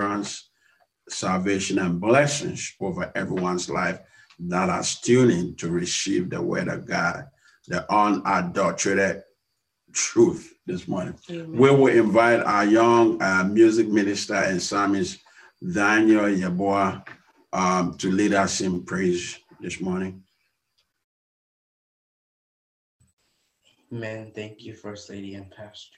deliverance, salvation, and blessings over everyone's life that are tuning to receive the word of God, the unadulterated truth this morning. Amen. We will invite our young music minister and psalmist, Daniel Yeboah, to lead us in praise this morning. Amen. Thank you, First Lady and Pastor.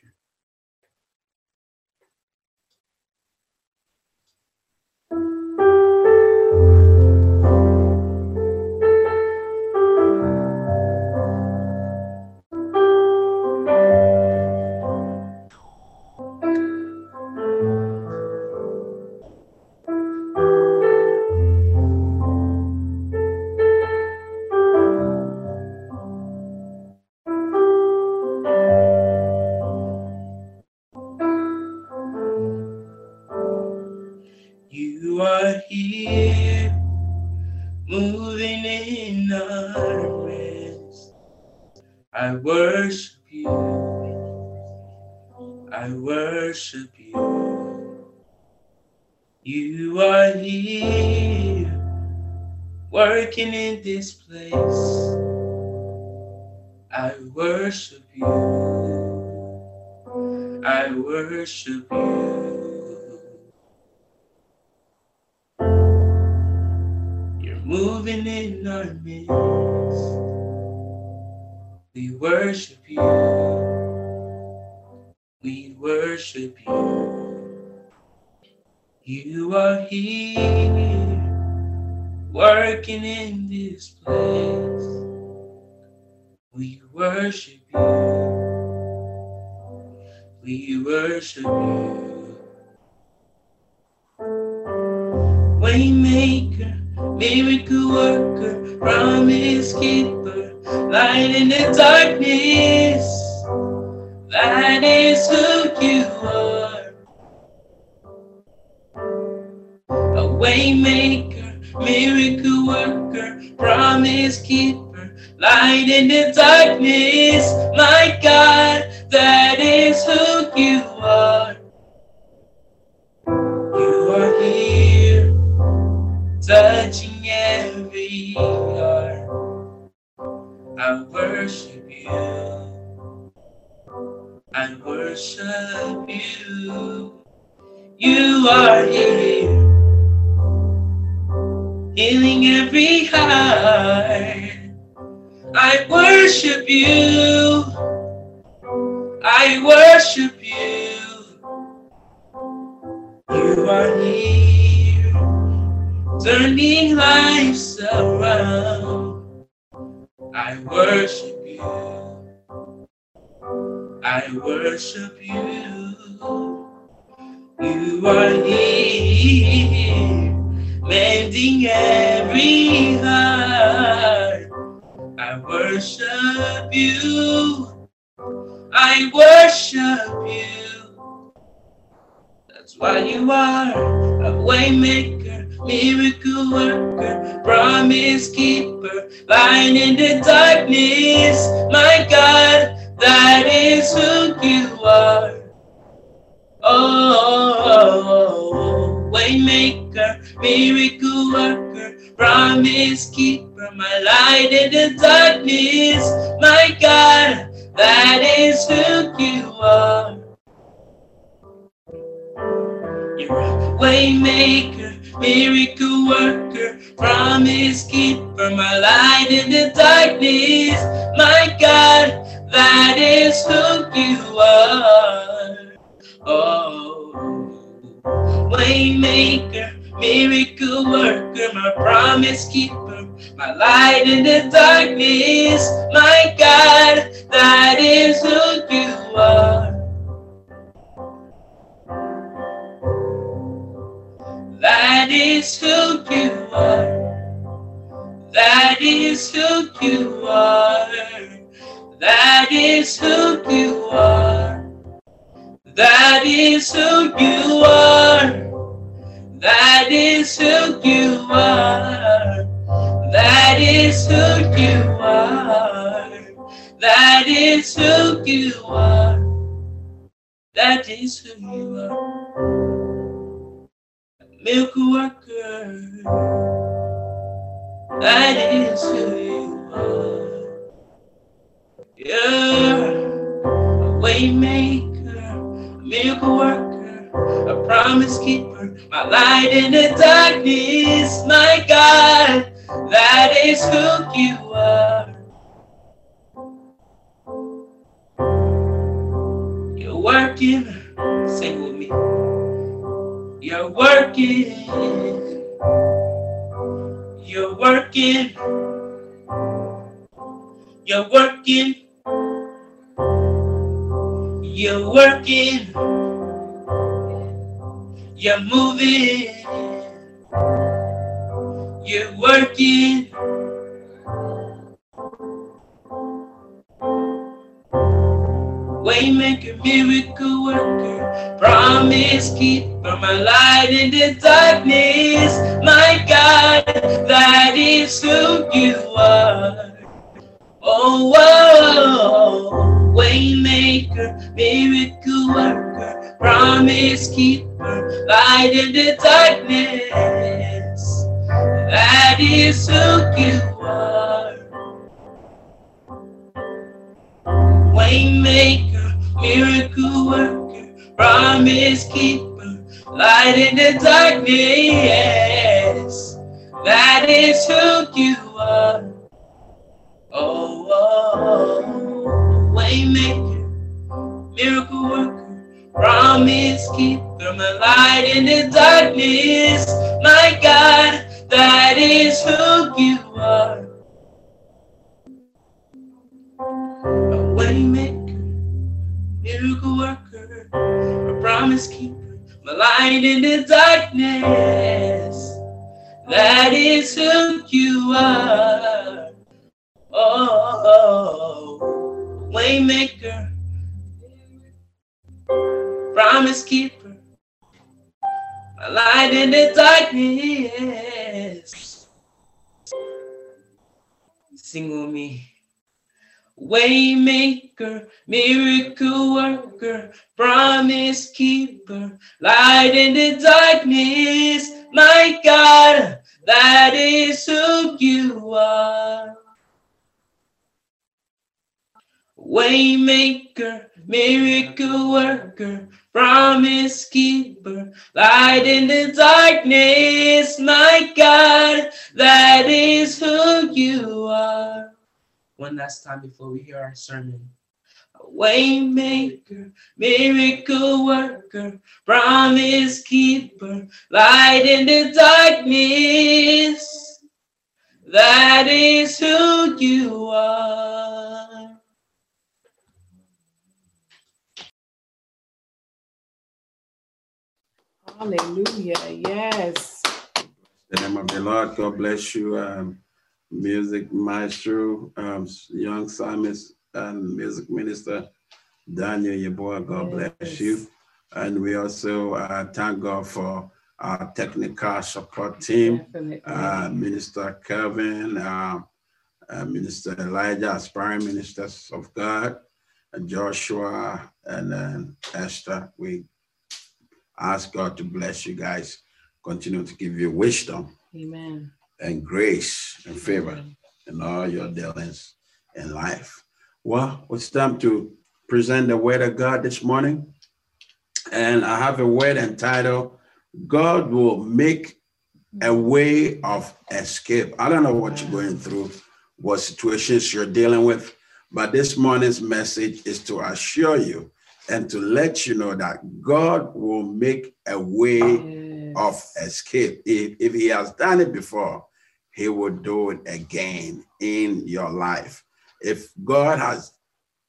miracle worker, that is who you are. You're a way maker, a miracle worker, a promise keeper, my light in the darkness, my God, that is who you are. You're working, say with me. You're working, you're working, you're working, you're working, you're moving, you're working, waymaker, miracle worker, promise keeper, my light in the darkness, my God, that is who you are. Oh, oh, waymaker, miracle worker, promise keeper, light in the darkness, that is who you are. Waymaker, miracle worker, promise keeper, light in the darkness, that is who you are. Oh, oh, waymaker, miracle worker, promise keeper, my light in the darkness, my God, that is who you are. A waymaker, miracle worker, a promise keeper, my light in the darkness, that is who you are. Oh, waymaker, promise keeper, my light in the darkness. Sing with me. Waymaker, miracle worker, promise keeper, light in the darkness, my God, that is who you are. Waymaker, miracle worker, promise keeper, light in the darkness, my God, that is who you are. One last time before we hear our sermon. Waymaker, miracle worker, promise keeper, light in the darkness, that is who you are. Hallelujah, yes. In the name of the Lord, God bless you. Music maestro, young psalmist and music minister, Daniel Yeboah, God bless you. And we also thank God for our technical support team, Minister Kevin, Minister Elijah, aspiring ministers of God, and Joshua, and then Esther. We ask God to bless you guys, continue to give you wisdom. Amen. And grace and favor in all your dealings in life. Well, it's time to present the word of God this morning. And I have a word entitled, God Will Make a Way of Escape. I don't know what you're going through, what situations you're dealing with, but this morning's message is to assure you and to let you know that God will make a way of escape. If he has done it before, he will do it again in your life. If God has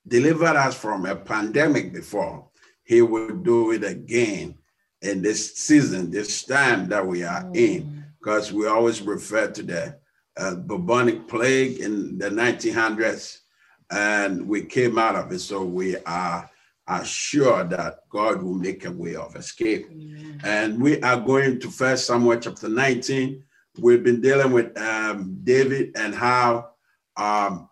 delivered us from a pandemic before, he will do it again in this season, this time that we are in, because we always refer to the bubonic plague in the 1900s, and we came out of it. So we are sure that God will make a way of escape. Amen. And we are going to First Samuel chapter 19. We've been dealing with David and how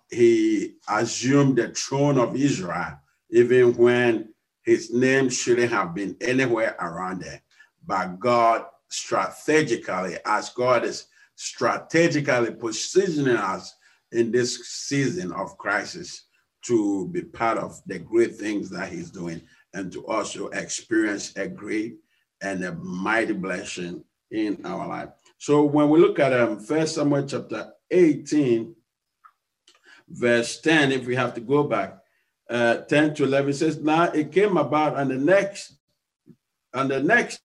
he assumed the throne of Israel, even when his name shouldn't have been anywhere around there. But God strategically, as God is strategically positioning us in this season of crisis to be part of the great things that he's doing and to also experience a great and a mighty blessing in our life. So when we look at First Samuel chapter 18, verse 10, if we have to go back, 10 to 11 says, now it came about on the next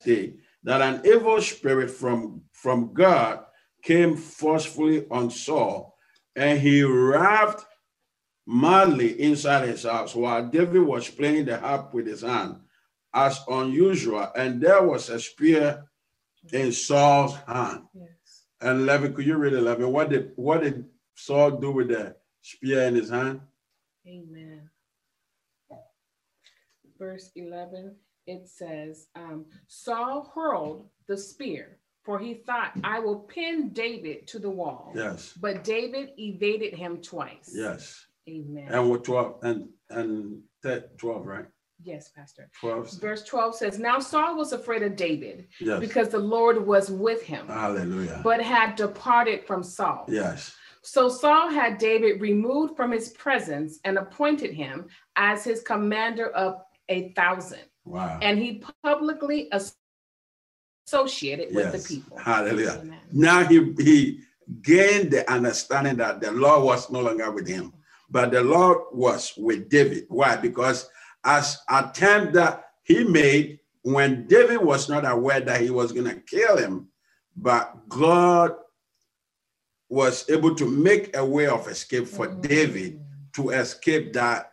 day that an evil spirit from God came forcefully on Saul, and he writhed madly inside his house while David was playing the harp with his hand, as unusual, and there was a spear in Saul's hand. Yes. And 11, could you read 11? What did Saul do with the spear in his hand? Amen. Verse 11, it says, Saul hurled the spear, for he thought, I will pin David to the wall. Yes. But David evaded him twice. Yes. Amen. And what 12 and 12, right? Yes, Pastor. 12. Verse 12 says, now Saul was afraid of David, yes, because the Lord was with him. Hallelujah. But had departed from Saul. Yes. So Saul had David removed from his presence and appointed him as his commander of 1,000. Wow. And he publicly associated, yes, with the people. Hallelujah. Amen. Now he gained the understanding that the Lord was no longer with him, but the Lord was with David. Why? Because as attempt that he made when David was not aware that he was going to kill him, but God was able to make a way of escape for David to escape that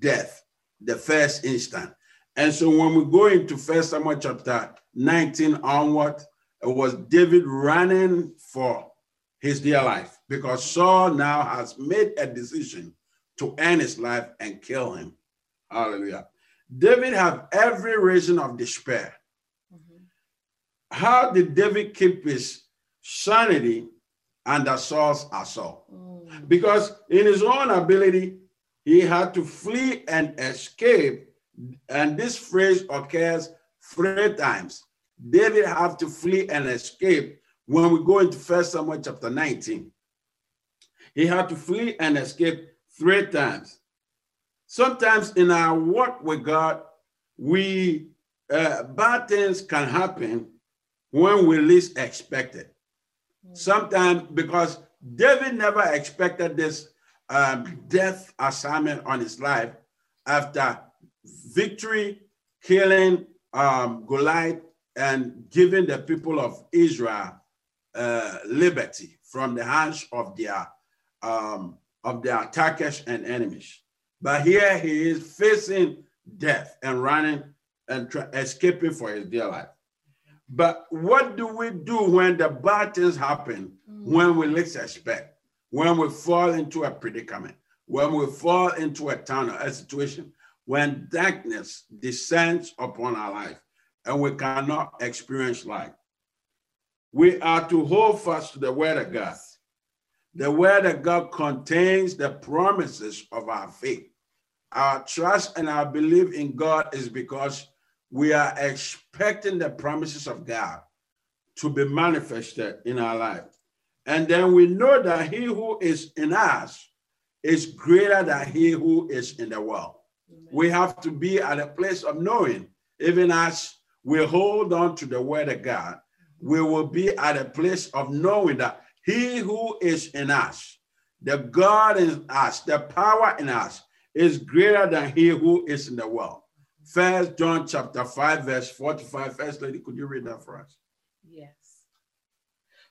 death, the first instant. And so when we go into First Samuel chapter 19 onward, it was David running for his dear life because Saul now has made a decision to end his life and kill him. Hallelujah. David had every reason of despair. Mm-hmm. How did David keep his sanity under Saul's assault? Mm-hmm. Because in his own ability, he had to flee and escape. And this phrase occurs 3 times. David had to flee and escape when we go into 1 Samuel chapter 19. He had to flee and escape 3 times. Sometimes in our walk with God, bad things can happen when we least expect it. Mm-hmm. Sometimes because David never expected this death assignment on his life after victory, killing Goliath, and giving the people of Israel liberty from the hands of their attackers and enemies. But here he is facing death and running and escaping for his dear life. But what do we do when the bad things happen, when we least expect? When we fall into a predicament, when we fall into a tunnel, a situation, when darkness descends upon our life and we cannot experience light, we are to hold fast to the word of God. The word of God contains the promises of our faith. Our trust and our belief in God is because we are expecting the promises of God to be manifested in our life. And then we know that he who is in us is greater than he who is in the world. Amen. We have to be at a place of knowing, even as we hold on to the word of God, we will be at a place of knowing that he who is in us, the God in us, the power in us, is greater than he who is in the world. First John chapter 5, verse 45. First Lady, could you read that for us? Yes.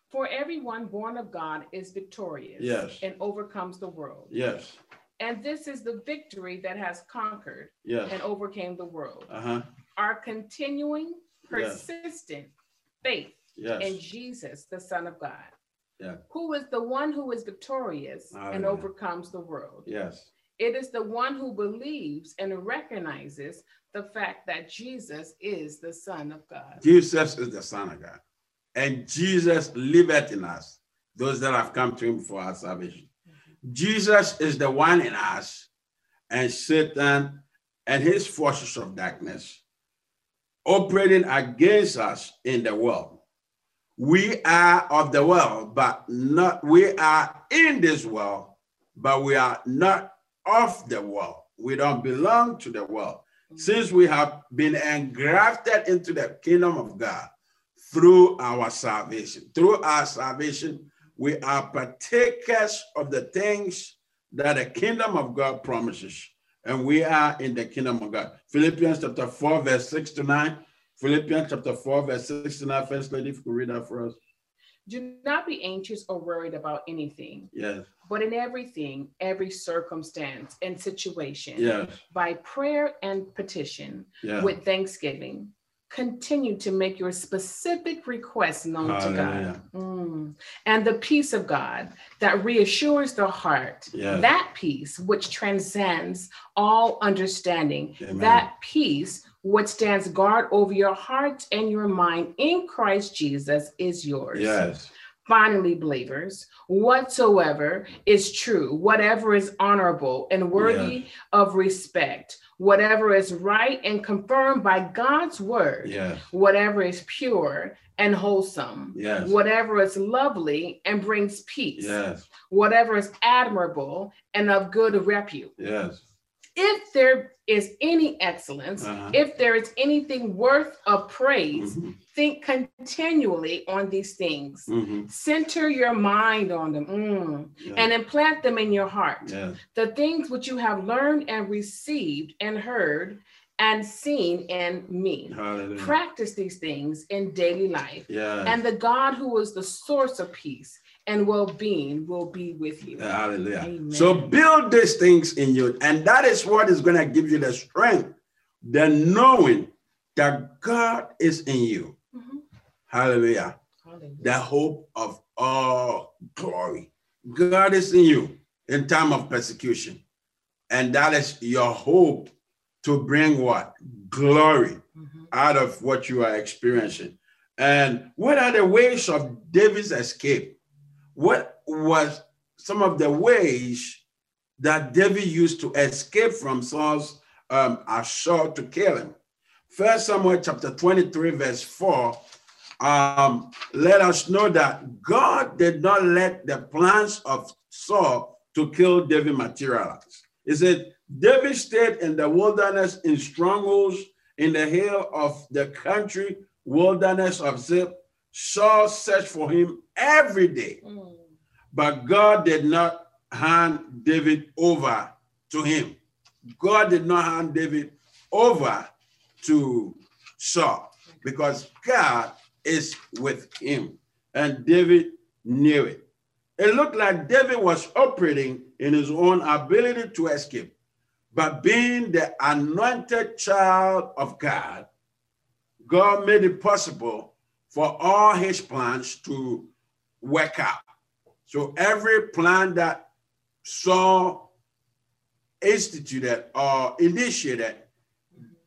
For everyone born of God is victorious, yes, and overcomes the world. Yes. And this is the victory that has conquered, yes, and overcame the world. Uh-huh. Our continuing, persistent, yes, faith, yes, in Jesus, the Son of God, yeah, who is the one who is victorious, oh, and, yeah, overcomes the world. Yes. It is the one who believes and recognizes the fact that Jesus is the Son of God. Jesus is the Son of God. And Jesus liveth in us, those that have come to him for our salvation. Mm-hmm. Jesus is the one in us, and Satan and his forces of darkness operating against us in the world We are of the world, but not, we are in this world, but we are not of the world. We don't belong to the world. Since we have been engrafted into the kingdom of God through our salvation, we are partakers of the things that the kingdom of God promises. And we are in the kingdom of God. Philippians chapter 4, verse 6 to 9. Philippians chapter 4, verse 6 to 9. First lady, if you could read that for us. Do not be anxious or worried about anything. Yes. But in everything, every circumstance and situation, yes, by prayer and petition, yes, with thanksgiving, continue to make your specific requests known, hallelujah, to God. Mm. And the peace of God that reassures the heart, yes, that peace which transcends all understanding, amen, that peace which stands guard over your heart and your mind in Christ Jesus is yours. Yes. Finally, believers, whatsoever is true, whatever is honorable and worthy, yes, of respect, whatever is right and confirmed by God's word, yes, whatever is pure and wholesome, yes, whatever is lovely and brings peace, yes, whatever is admirable and of good repute. Yes. If there is any excellence, uh-huh, if there is anything worth of praise, mm-hmm, think continually on these things. Mm-hmm. Center your mind on them, yeah, and implant them in your heart. Yeah. The things which you have learned and received and heard and seen in me. Hallelujah. Practice these things in daily life. Yeah. And the God who is the source of peace and well-being will be with you. Hallelujah. Amen. So build these things in you. And that is what is going to give you the strength, the knowing that God is in you. Mm-hmm. Hallelujah. Hallelujah. The hope of all glory. God is in you in time of persecution. And that is your hope to bring what? Glory, mm-hmm, out of what you are experiencing. And what are the ways of David's escape? What was some of the ways that David used to escape from Saul's assault to kill him? First Samuel chapter 23, verse 4, let us know that God did not let the plans of Saul to kill David materialize. He said, David stayed in the wilderness, in strongholds, in the hill of the country, wilderness of Zip. Saul searched for him every day, but God did not hand David over to him. God did not hand David over to Saul because God is with him, and David knew it. It looked like David was operating in his own ability to escape, but being the anointed child of God, God made it possible for all his plans to work out. So every plan that Saul instituted or initiated,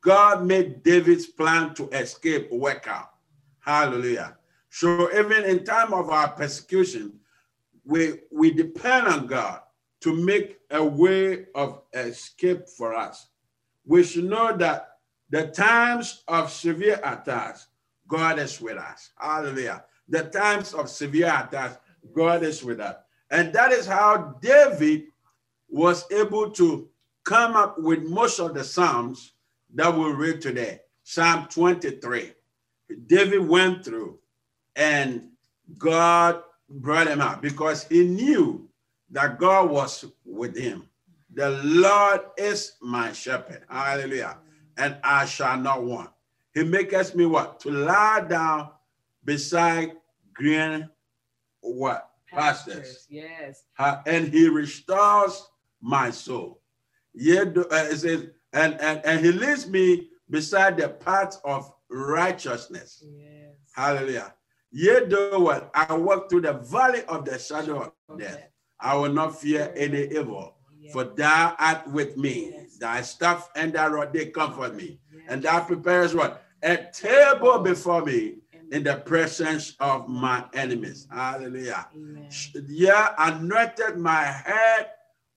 God made David's plan to escape work out. Hallelujah. So even in time of our persecution, we depend on God to make a way of escape for us. We should know that the times of severe attacks, God is with us. Hallelujah. The times of severe attacks, God is with us. And that is how David was able to come up with most of the Psalms that we'll read today. Psalm 23. David went through and God brought him out because he knew that God was with him. The Lord is my shepherd. Hallelujah. And I shall not want. He maketh me what? To lie down beside green what? Pastures. Yes. And he restores my soul. Yet, it says, and he leads me beside the path of righteousness. Yes. Hallelujah. Yet though what? I walk through the valley of the shadow of death. I will not fear any evil. Yes. For thou art with me. Yes. Thy staff and thy rod, they comfort me. And thou preparest what? A table before me in the presence of my enemies. Hallelujah. Amen. Yeah, anointed my head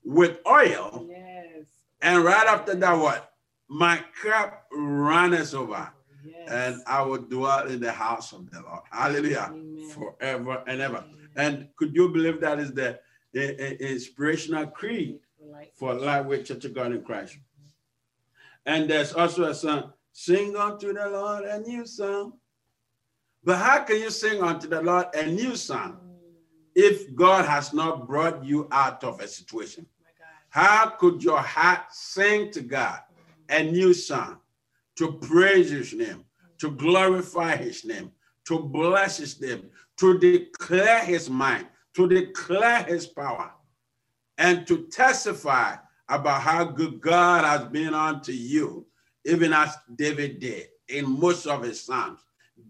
with oil. Yes. And right after that, what? My cup runneth over. Yes. And I will dwell in the house of the Lord. Hallelujah. Amen. Forever and ever. Amen. And could you believe that is the inspirational creed for Lightway Church of God in Christ? Mm-hmm. And there's also a song, sing unto the Lord a new song. But how can you sing unto the Lord a new song if God has not brought you out of a situation? Oh, how could your heart sing to God a new song, to praise his name, to glorify his name, to bless his name, to declare his mind, to declare his power, and to testify about how good God has been unto you, even as David did in most of his Psalms.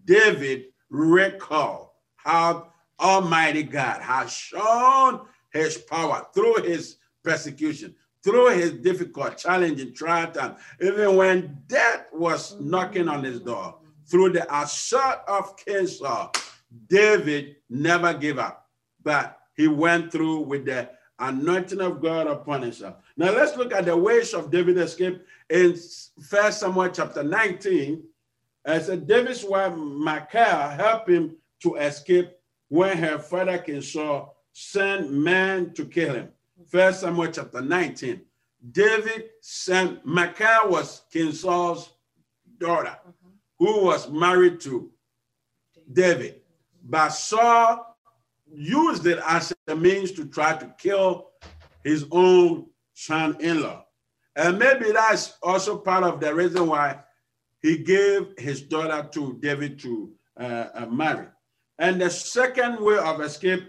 David recalled how Almighty God has shown his power through his persecution, through his difficult, challenging, trial time, even when death was knocking on his door, through the assault of King Saul, David never gave up, but he went through with the anointing of God upon himself. Now let's look at the ways of David's escape in First Samuel chapter 19. As David's wife Michal helped him to escape when her father King Saul sent men to kill him. First Samuel chapter 19. David sent, Michal was King Saul's daughter, who was married to David. But Saul used it as a means to try to kill his own son-in-law. And maybe that's also part of the reason why he gave his daughter to David to marry. And the second way of escape,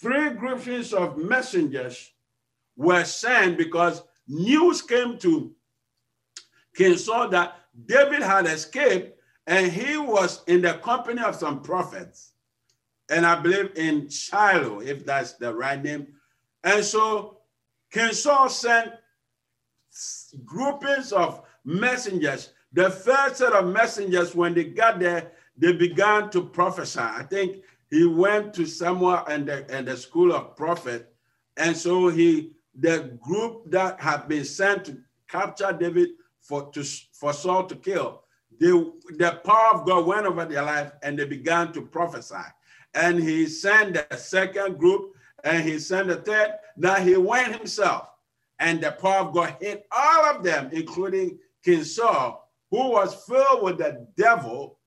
three groupings of messengers were sent because news came to King Saul that David had escaped and he was in the company of some prophets. And I believe in Shiloh, if that's the right name. And so King Saul sent groupings of messengers. The first set of messengers, when they got there, they began to prophesy. I think he went to somewhere in the school of prophet. And so the group that had been sent to capture David for Saul to kill, the power of God went over their life and they began to prophesy. And he sent the second group and he sent the third. Now he went himself and the power of God hit all of them, including King Saul, who was filled with the devil,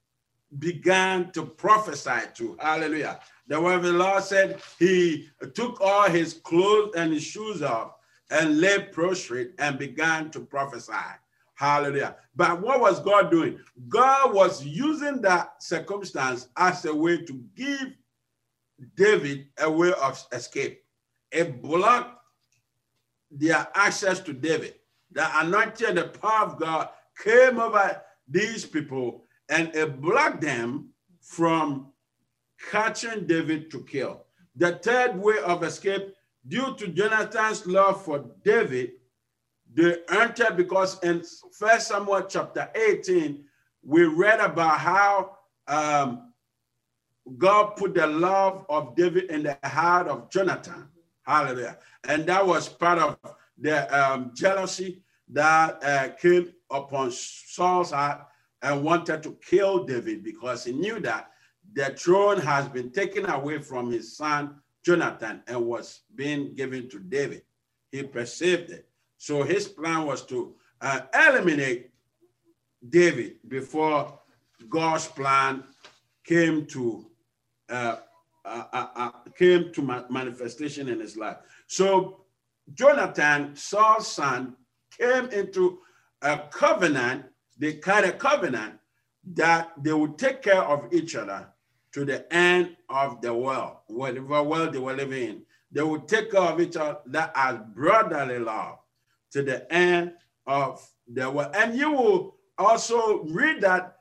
began to prophesy to. Hallelujah. The word of the Lord said he took all his clothes and his shoes off and lay prostrate and began to prophesy. Hallelujah. But what was God doing? God was using that circumstance as a way to give David a way of escape. It blocked their access to David. The anointing, the power of God came over these people and it blocked them from catching David to kill. The third way of escape, due to Jonathan's love for David, they entered because in 1 Samuel chapter 18, we read about how God put the love of David in the heart of Jonathan. Hallelujah. And that was part of the jealousy that came upon Saul's heart and wanted to kill David because he knew that the throne has been taken away from his son Jonathan and was being given to David. He perceived it. So his plan was to eliminate David before God's plan came to manifestation in his life. So Jonathan, Saul's son, came into a covenant. They cut a covenant that they would take care of each other to the end of the world, whatever world they were living in. They would take care of each other as brotherly love to the end of the world. And you will also read that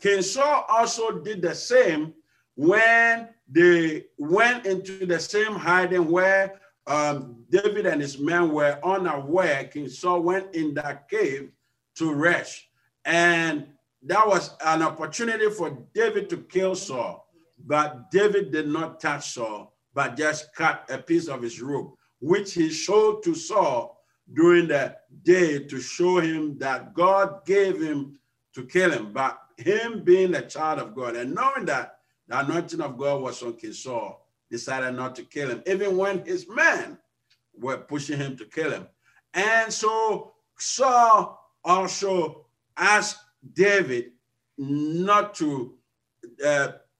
King Saul also did the same when they went into the same hiding where David and his men were unaware. King Saul went in that cave to rest. And that was an opportunity for David to kill Saul. But David did not touch Saul, but just cut a piece of his robe, which he showed to Saul during the day to show him that God gave him to kill him. But him being a child of God and knowing that the anointing of God was on King Saul, decided not to kill him, even when his men were pushing him to kill him. And so Saul also asked David not to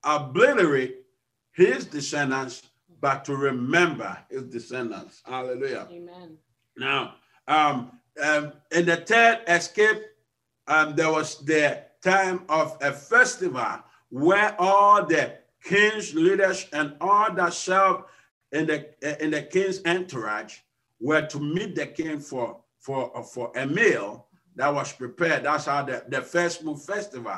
obliterate his descendants, but to remember his descendants. Hallelujah. Amen. Now, in the third escape, there was the time of a festival where all the king's leaders and all that served in the king's entourage were to meet the king for a meal that was prepared. That's how the first moon festival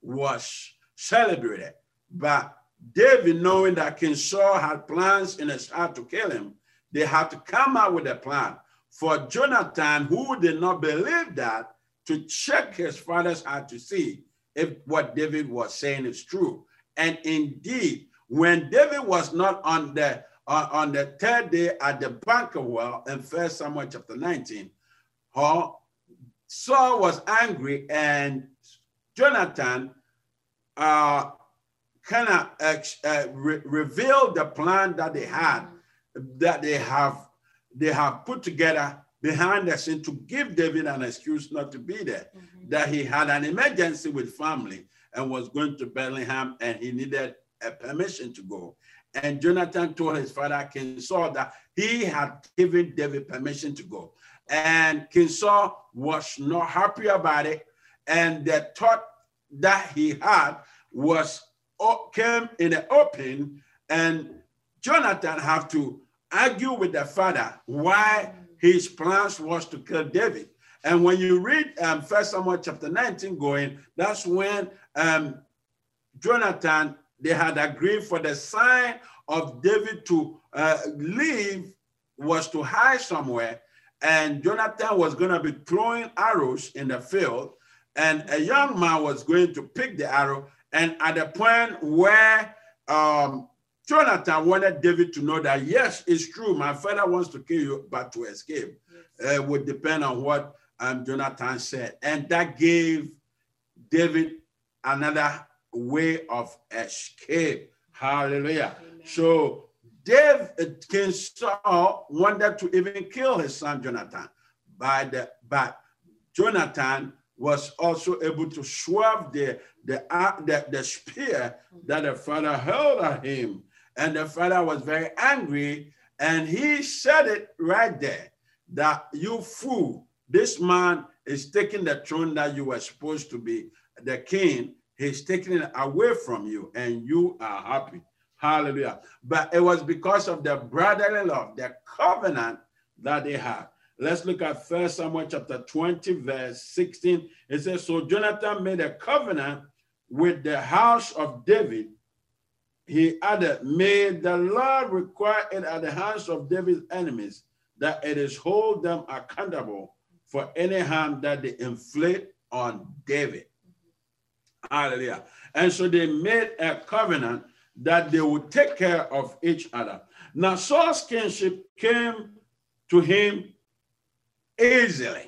was celebrated. But David, knowing that King Saul had plans in his heart to kill him, they had to come out with a plan for Jonathan, who did not believe that, to check his father's heart to see if what David was saying is true. And indeed, when David was not on the third day at the banquet well in First Samuel chapter 19, Saul was angry, and Jonathan revealed the plan that they had, that they have put together behind the scene to give David an excuse not to be there, that he had an emergency with family and was going to Bethlehem and he needed a permission to go. And Jonathan told his father, King Saul, that he had given David permission to go. And King Saul was not happy about it. And the thought that he had came in the open, and Jonathan had to argue with the father why his plans was to kill David. And when you read First Samuel chapter 19 going, that's when Jonathan, they had agreed for the sign of David to leave was to hide somewhere. And Jonathan was going to be throwing arrows in the field, and a young man was going to pick the arrow. And at the point where Jonathan wanted David to know that, yes, it's true, my father wants to kill you, but to escape, would depend on what Jonathan said. And that gave David another way of escape. Hallelujah. Amen. So King Saul wanted to even kill his son Jonathan, but Jonathan was also able to swerve the spear that the father held at him. And the father was very angry, and he said it right there, that you fool, this man is taking the throne that you were supposed to be the king. He's taking it away from you, and you are happy. Hallelujah. But it was because of the brotherly love, the covenant that they had. Let's look at 1 Samuel chapter 20, verse 16. It says, so Jonathan made a covenant with the house of David. He added, may the Lord require it at the hands of David's enemies, that it is hold them accountable for any harm that they inflict on David. Hallelujah. And so they made a covenant that they would take care of each other. Now Saul's kingship came to him easily.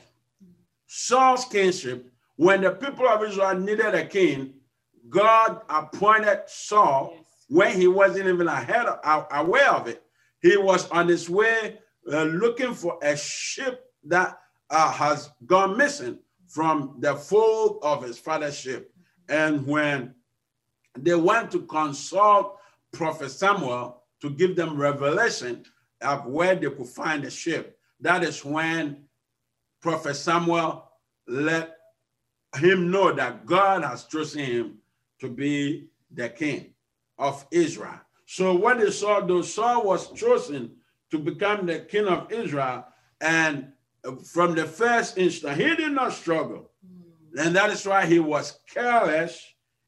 Saul's kingship, when the people of Israel needed a king, God appointed Saul. Yes. When he wasn't even aware of it. He was on his way looking for a sheep that has gone missing from the fold of his father's sheep. And when they went to consult Prophet Samuel to give them revelation of where they could find the sheep, that is when Prophet Samuel let him know that God has chosen him to be the king of Israel. So what they saw, though Saul was chosen to become the king of Israel, and from the first instant, he did not struggle. And that is why he was careless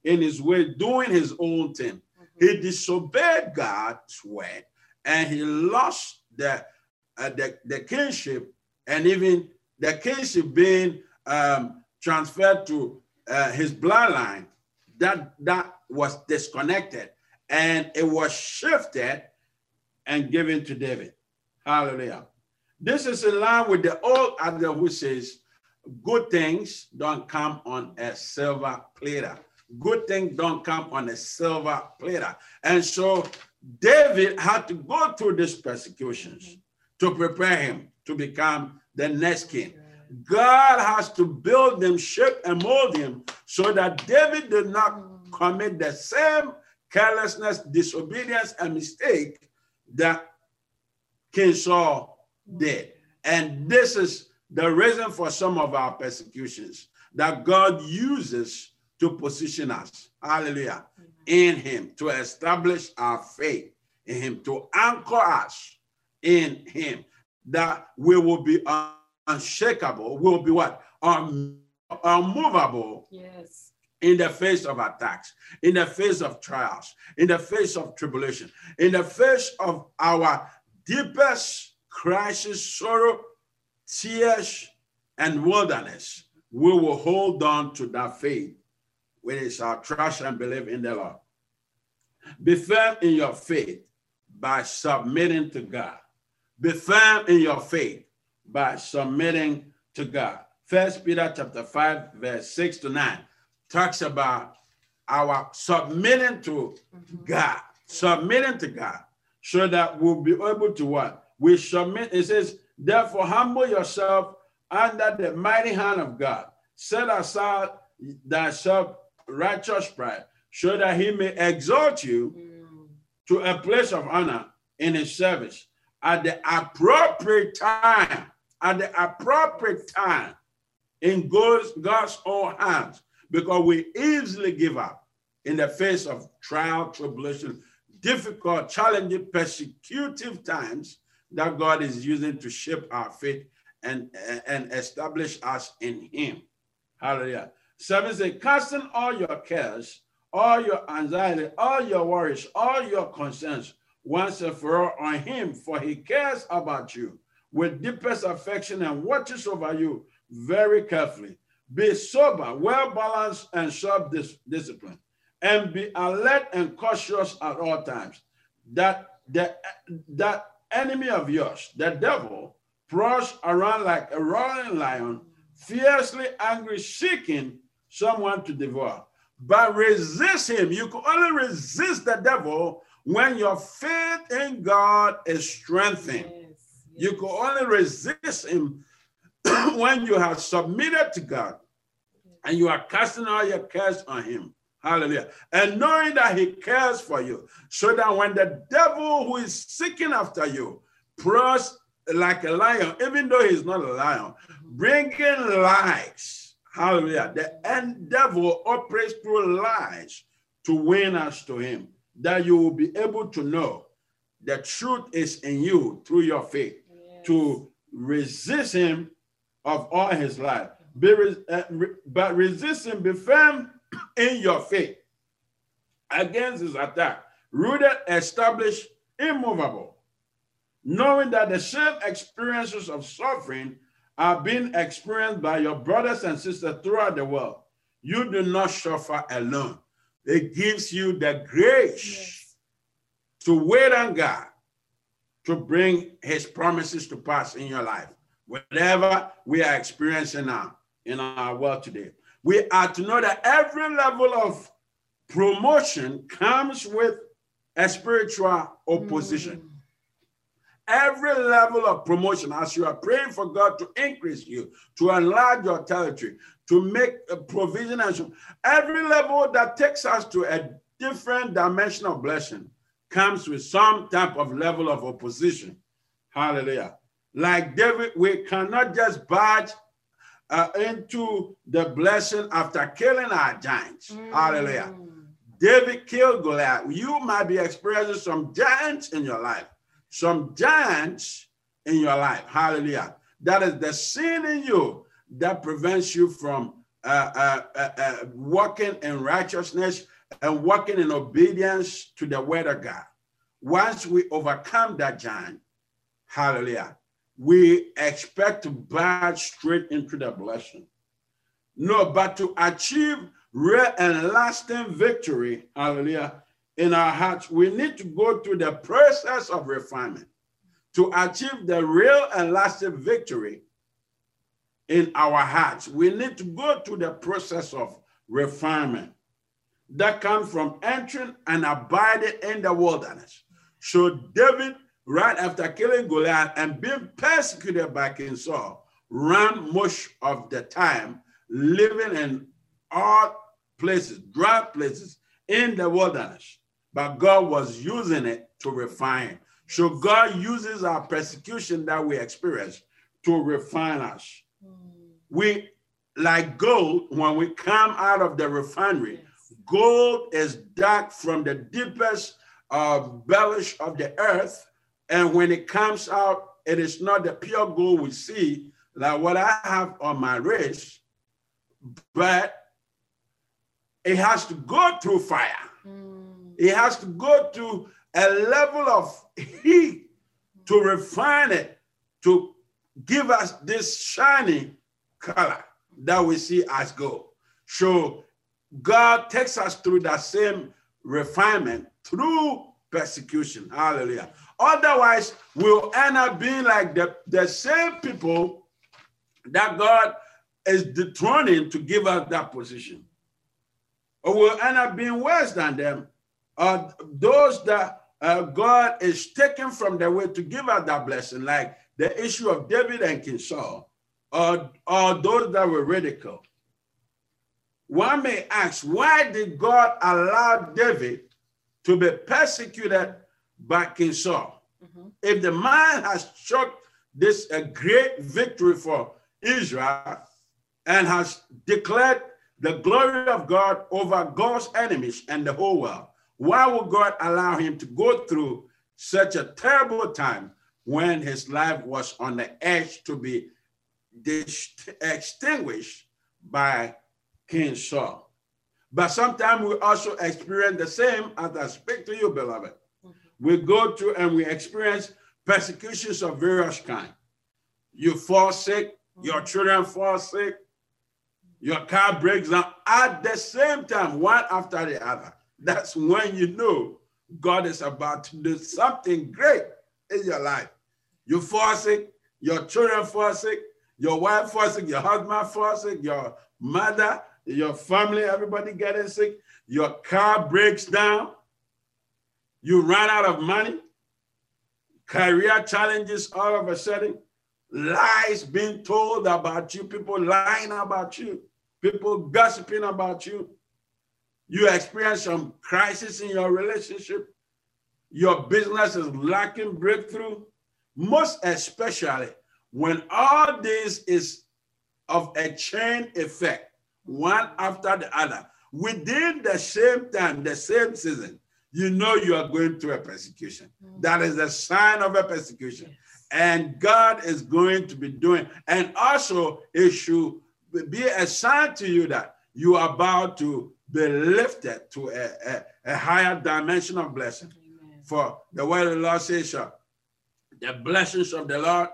in his way, doing his own thing. He disobeyed God's word, and he lost the kingship, and even the kingship being transferred to his bloodline, that was disconnected, and it was shifted and given to David. Hallelujah. This is in line with the old adage who says, good things don't come on a silver platter. Good things don't come on a silver platter. And so David had to go through these persecutions to prepare him to become the next king. God has to build him, shape and mold him so that David did not commit the same carelessness, disobedience, and mistake that King Saul did. And this is the reason for some of our persecutions that God uses to position us, hallelujah, in him, to establish our faith in him, to anchor us in him, that we will be unshakable, will be what? Unmovable. Yes. In the face of attacks, in the face of trials, in the face of tribulation, in the face of our deepest crisis, sorrow, tears, and wilderness, we will hold on to that faith, which is our trust and belief in the Lord. Be firm in your faith by submitting to God. Be firm in your faith by submitting to God. First Peter chapter 5, verse 6 to 9 talks about our submitting to God, submitting to God, so that we'll be able to what? We submit. It says, therefore, humble yourself under the mighty hand of God. Set aside thyself righteous pride, so that he may exalt you to a place of honor in his service at the appropriate time, at the appropriate time, in God's own hands, because we easily give up in the face of trial, tribulation, difficult, challenging, persecutive times that God is using to shape our faith and establish us in him. Hallelujah. 7 says, casting all your cares, all your anxiety, all your worries, all your concerns once and for all on him, for he cares about you with deepest affection and watches over you very carefully. Be sober, well-balanced, and self-disciplined, and be alert and cautious at all times, that that enemy of yours, the devil, prowls around like a roaring lion, fiercely angry, seeking someone to devour. But resist him. You can only resist the devil when your faith in God is strengthened. Yes, yes. You can only resist him when you have submitted to God and you are casting all your cares on him. Hallelujah. And knowing that he cares for you, so that when the devil who is seeking after you prowls like a lion, even though he's not a lion, bringing lies. Hallelujah. The devil operates through lies to win us to him, that you will be able to know the truth is in you through your faith, yes, to resist him of all his life. But resist him, be firm in your faith against his attack, rooted, established, immovable, knowing that the same experiences of suffering are being experienced by your brothers and sisters throughout the world. You do not suffer alone. It gives you the grace, yes, to wait on God to bring his promises to pass in your life. Whatever we are experiencing now in our world today, we are to know that every level of promotion comes with a spiritual opposition. Every level of promotion, as you are praying for God to increase you, to enlarge your territory, to make a provision, and every level that takes us to a different dimension of blessing comes with some type of level of opposition. Hallelujah. Like David, we cannot just barge into the blessing after killing our giants. Hallelujah. David killed Goliath. You might be experiencing some giants in your life. Some giants in your life, hallelujah. That is the sin in you that prevents you from walking in righteousness and walking in obedience to the word of God. Once we overcome that giant, hallelujah, we expect to barge straight into the blessing. No, but to achieve real and lasting victory, hallelujah, in our hearts, we need to go through the process of refinement to achieve the real and lasting victory in our hearts. We need to go through the process of refinement that comes from entering and abiding in the wilderness. So David, right after killing Goliath and being persecuted by King Saul, ran most of the time, living in odd places, dry places in the wilderness. But God was using it to refine. So God uses our persecution that we experience to refine us. We, like gold, when we come out of the refinery, yes, gold is dark from the deepest bellish of the earth. And when it comes out, it is not the pure gold we see, like what I have on my wrist, but it has to go through fire. Mm. It has to go through a level of heat to refine it, to give us this shiny color that we see as gold. So God takes us through that same refinement through persecution. Hallelujah. Otherwise, we'll end up being like the same people that God is dethroning to give us that position. Or we'll end up being worse than them, or those that God is taking from the way to give us that blessing, like the issue of David and King Saul, or those that were radical. One may ask, why did God allow David to be persecuted by King Saul? Mm-hmm. If the man has struck this a great victory for Israel and has declared the glory of God over God's enemies and the whole world, why would God allow him to go through such a terrible time when his life was on the edge to be extinguished by King Saul? But sometimes we also experience the same, as I speak to you, beloved. We go through and we experience persecutions of various kinds. You fall sick, your children fall sick, your car breaks down at the same time, one after the other. That's when you know God is about to do something great in your life. You fall sick, your children fall sick, your wife falls sick, your husband falls sick, your mother, your family, everybody getting sick, your car breaks down, you run out of money, career challenges all of a sudden, lies being told about you, people lying about you, people gossiping about you. You experience some crisis in your relationship, your business is lacking breakthrough, most especially when all this is of a chain effect, one after the other, within the same time, the same season, you know you are going through a persecution. Mm-hmm. That is a sign of a persecution. Yes. And God is going to be doing, and also it should be a sign to you that you are about to be lifted to a higher dimension of blessing. Amen. For the word of the Lord says, the blessings of the Lord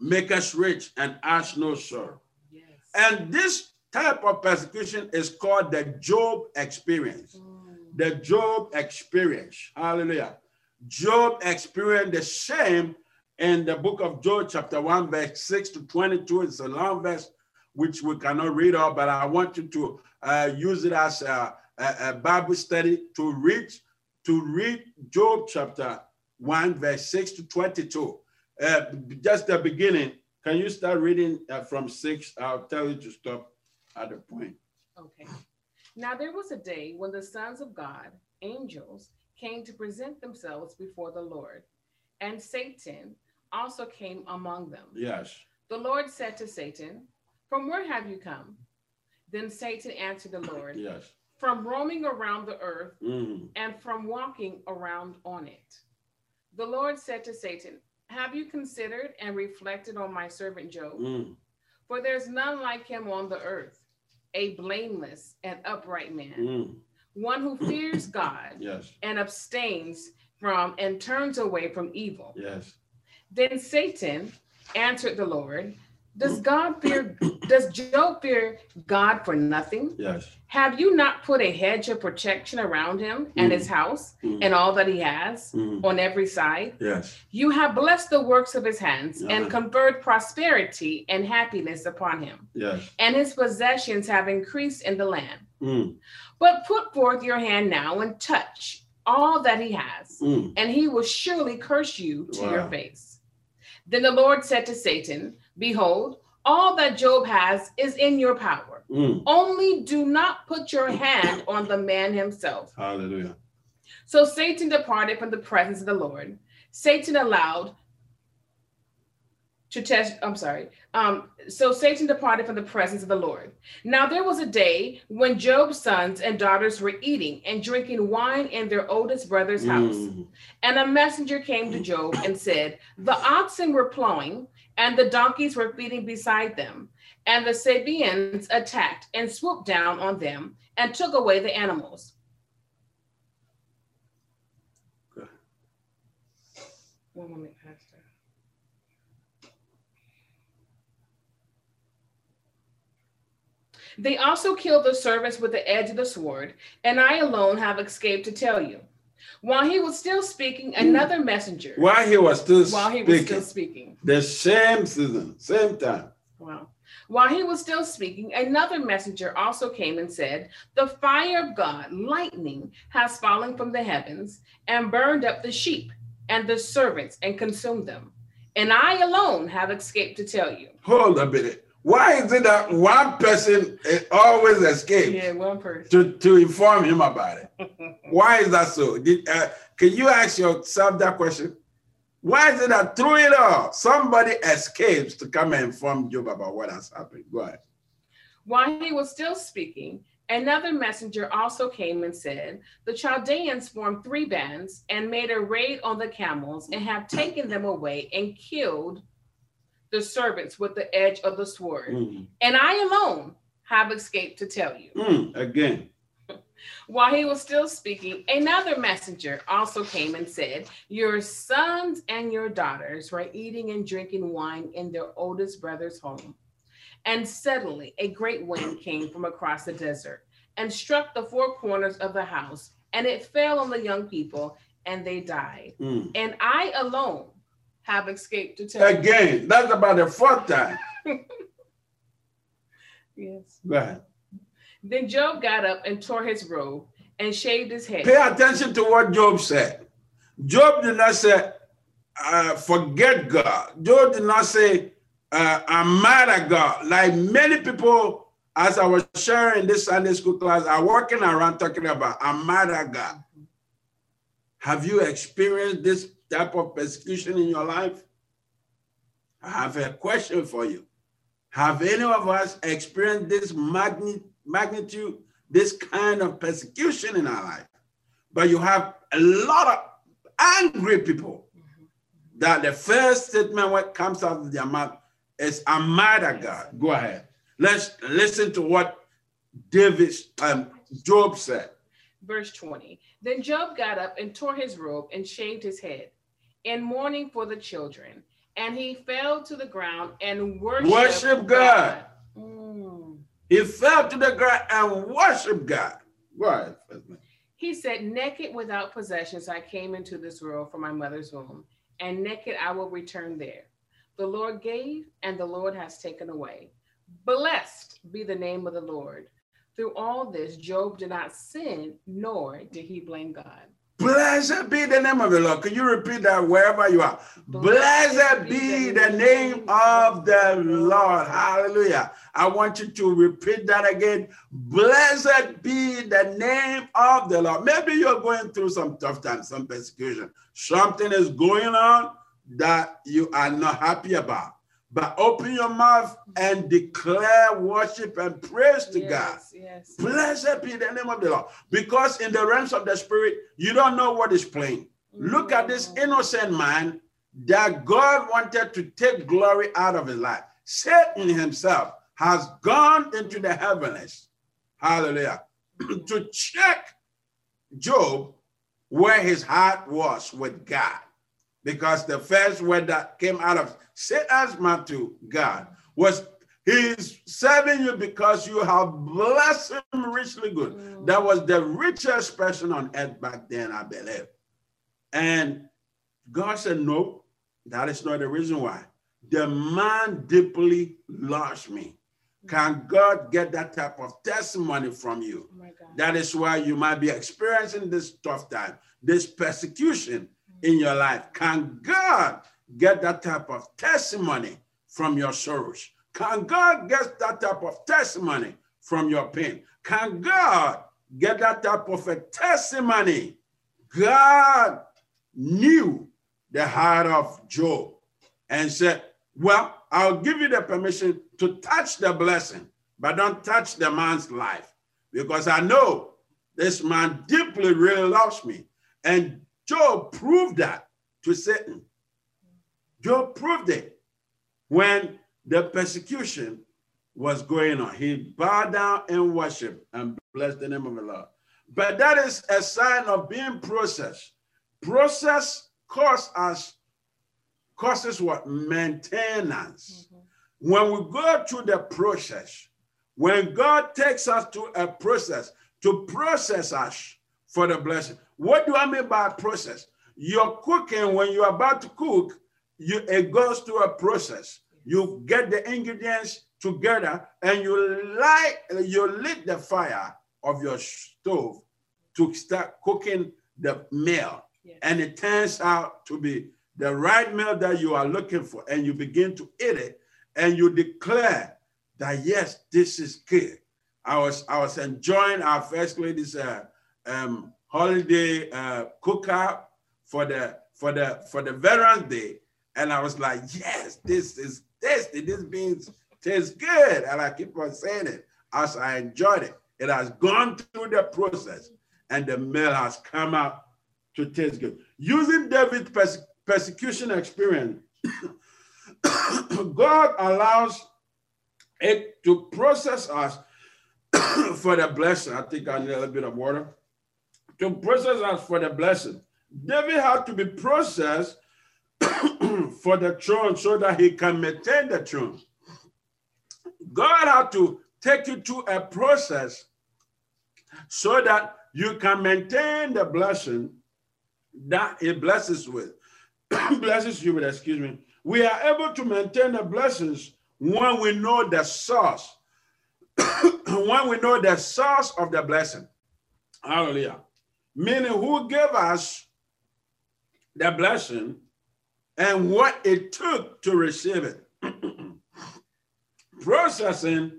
make us rich and us no sorrow. And this type of persecution is called the Job experience. Mm. The Job experience. Hallelujah. Job experienced the same in the book of Job, chapter 1, verse 6 to 22. It's a long verse, which we cannot read all, but I want you to use it as a Bible study to read Job chapter 1, verse 6 to 22. Just the beginning. Can you start reading from 6? I'll tell you to stop at the point. Okay. Now there was a day when the sons of God, angels, came to present themselves before the Lord, and Satan also came among them. Yes. The Lord said to Satan, "From where have you come?" Then Satan answered the Lord, yes, "From roaming around the earth, mm-hmm, and from walking around on it." The Lord said to Satan, "Have you considered and reflected on my servant Job? Mm. For there's none like him on the earth, a blameless and upright man, mm, one who fears God, yes, and abstains from and turns away from evil." Yes. Then Satan answered the Lord, Does Job fear God for nothing? Yes. Have you not put a hedge of protection around him and his house and all that he has on every side? Yes. You have blessed the works of his hands and conferred prosperity and happiness upon him. Yes. And his possessions have increased in the land. But put forth your hand now and touch all that he has, and he will surely curse you to your face. Then the Lord said to Satan, behold, all that Job has is in your power. Only do not put your hand on the man himself. Hallelujah. So Satan departed from the presence of the Lord. So Satan departed from the presence of the Lord. Now there was a day when Job's sons and daughters were eating and drinking wine in their oldest brother's house. And a messenger came to Job and said, the oxen were plowing and the donkeys were feeding beside them. And the Sabians attacked and swooped down on them and took away the animals. Good. One moment, Pastor. They also killed the servants with the edge of the sword, and I alone have escaped to tell you. While he was still speaking, another messenger. The same season, same time. Wow. While he was still speaking, another messenger also came and said, the fire of God, lightning, has fallen from the heavens and burned up the sheep and the servants and consumed them. And I alone have escaped to tell you. Hold a minute. Why is it that one person always escapes to inform him about it? Why is that so? Can you ask yourself that question? Why is it that through it all, somebody escapes to come and inform Job about what has happened? Go ahead. While he was still speaking, another messenger also came and said, the Chaldeans formed three bands and made a raid on the camels and have taken them away and killed the servants with the edge of the sword, and I alone have escaped to tell you. Again. While he was still speaking, another messenger also came and said, your sons and your daughters were eating and drinking wine in their oldest brother's home. And suddenly a great wind came from across the desert and struck the four corners of the house, and it fell on the young people, and they died. And I alone have escaped to tell again. You. That's about the fourth time. Yes. Go ahead. Then Job got up and tore his robe and shaved his head. Pay attention to what Job said. Job did not say, forget God. Job did not say, I'm mad at God. Like many people, as I was sharing in this Sunday school class, are walking around talking about, I'm mad at God. Have you experienced this type of persecution in your life? I have a question for you. Have any of us experienced this magnitude, this kind of persecution in our life? But you have a lot of angry people that the first statement that comes out of their mouth is, I'm mad at God. Go ahead. Let's listen to what Job said. Verse 20, then Job got up and tore his robe and shaved his head in mourning for the children, and he fell to the ground and worshiped God. He fell to the ground and worshiped God. Right. He said, naked without possessions I came into this world from my mother's womb, and naked I will return there. The Lord gave, and the Lord has taken away. Blessed be the name of the Lord. Through all this, Job did not sin, nor did he blame God. Blessed be the name of the Lord. Can you repeat that wherever you are? Blessed be the name of the Lord. Hallelujah. I want you to repeat that again. Blessed be the name of the Lord. Maybe you're going through some tough times, some persecution. Something is going on that you are not happy about. But open your mouth and declare worship and praise to God. Yes. Blessed be the name of the Lord. Because in the realms of the spirit, you don't know what is playing. Look at this innocent man that God wanted to take glory out of his life. Satan himself has gone into the heavens, hallelujah, to check Job where his heart was with God. Because the first word that came out of Satan's mouth to God was he's serving you because you have blessed him richly good. Mm. That was the richest person on earth back then, I believe. And God said, no, that is not the reason why. The man deeply loves me. Can God get that type of testimony from you? Oh my God. That is why you might be experiencing this tough time, this persecution in your life. Can God get that type of testimony from your sorrows? Can God get that type of testimony from your pain? Can God get that type of a testimony? God knew the heart of Job and said, well, I'll give you the permission to touch the blessing, but don't touch the man's life, because I know this man deeply really loves me. And Job proved that to Satan. Job proved it when the persecution was going on. He bowed down and worshiped and blessed the name of the Lord. But that is a sign of being processed. Process causes what? Maintenance. Mm-hmm. When we go through the process, when God takes us to a process to process us for the blessing. What do I mean by process? You're cooking. When you're about to cook, it goes through a process. You get the ingredients together and you lit the fire of your stove to start cooking the meal. Yeah. And it turns out to be the right meal that you are looking for, and you begin to eat it, and you declare that, yes, this is good. I was enjoying our first lady's holiday cookout for the Veterans Day, and I was like, yes, this is tasty. This beans taste good, and I keep on saying it as I enjoyed it. It has gone through the process, and the meal has come out to taste good. Using David's persecution experience, God allows it to process us for the blessing. I think I need a little bit of water. To process us for the blessing. David had to be processed for the throne so that he can maintain the throne. God had to take you to a process so that you can maintain the blessing that he blesses you with. We are able to maintain the blessings when we know the source. When we know the source of the blessing. Hallelujah. Meaning who gave us the blessing and what it took to receive it. Processing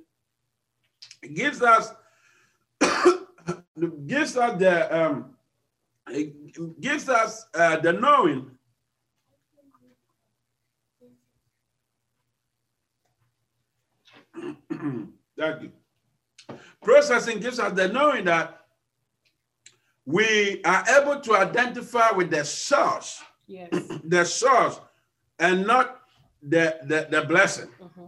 gives us the knowing Thank you. Processing gives us the knowing that we are able to identify with the source, yes, the source, and not the blessing. Uh-huh.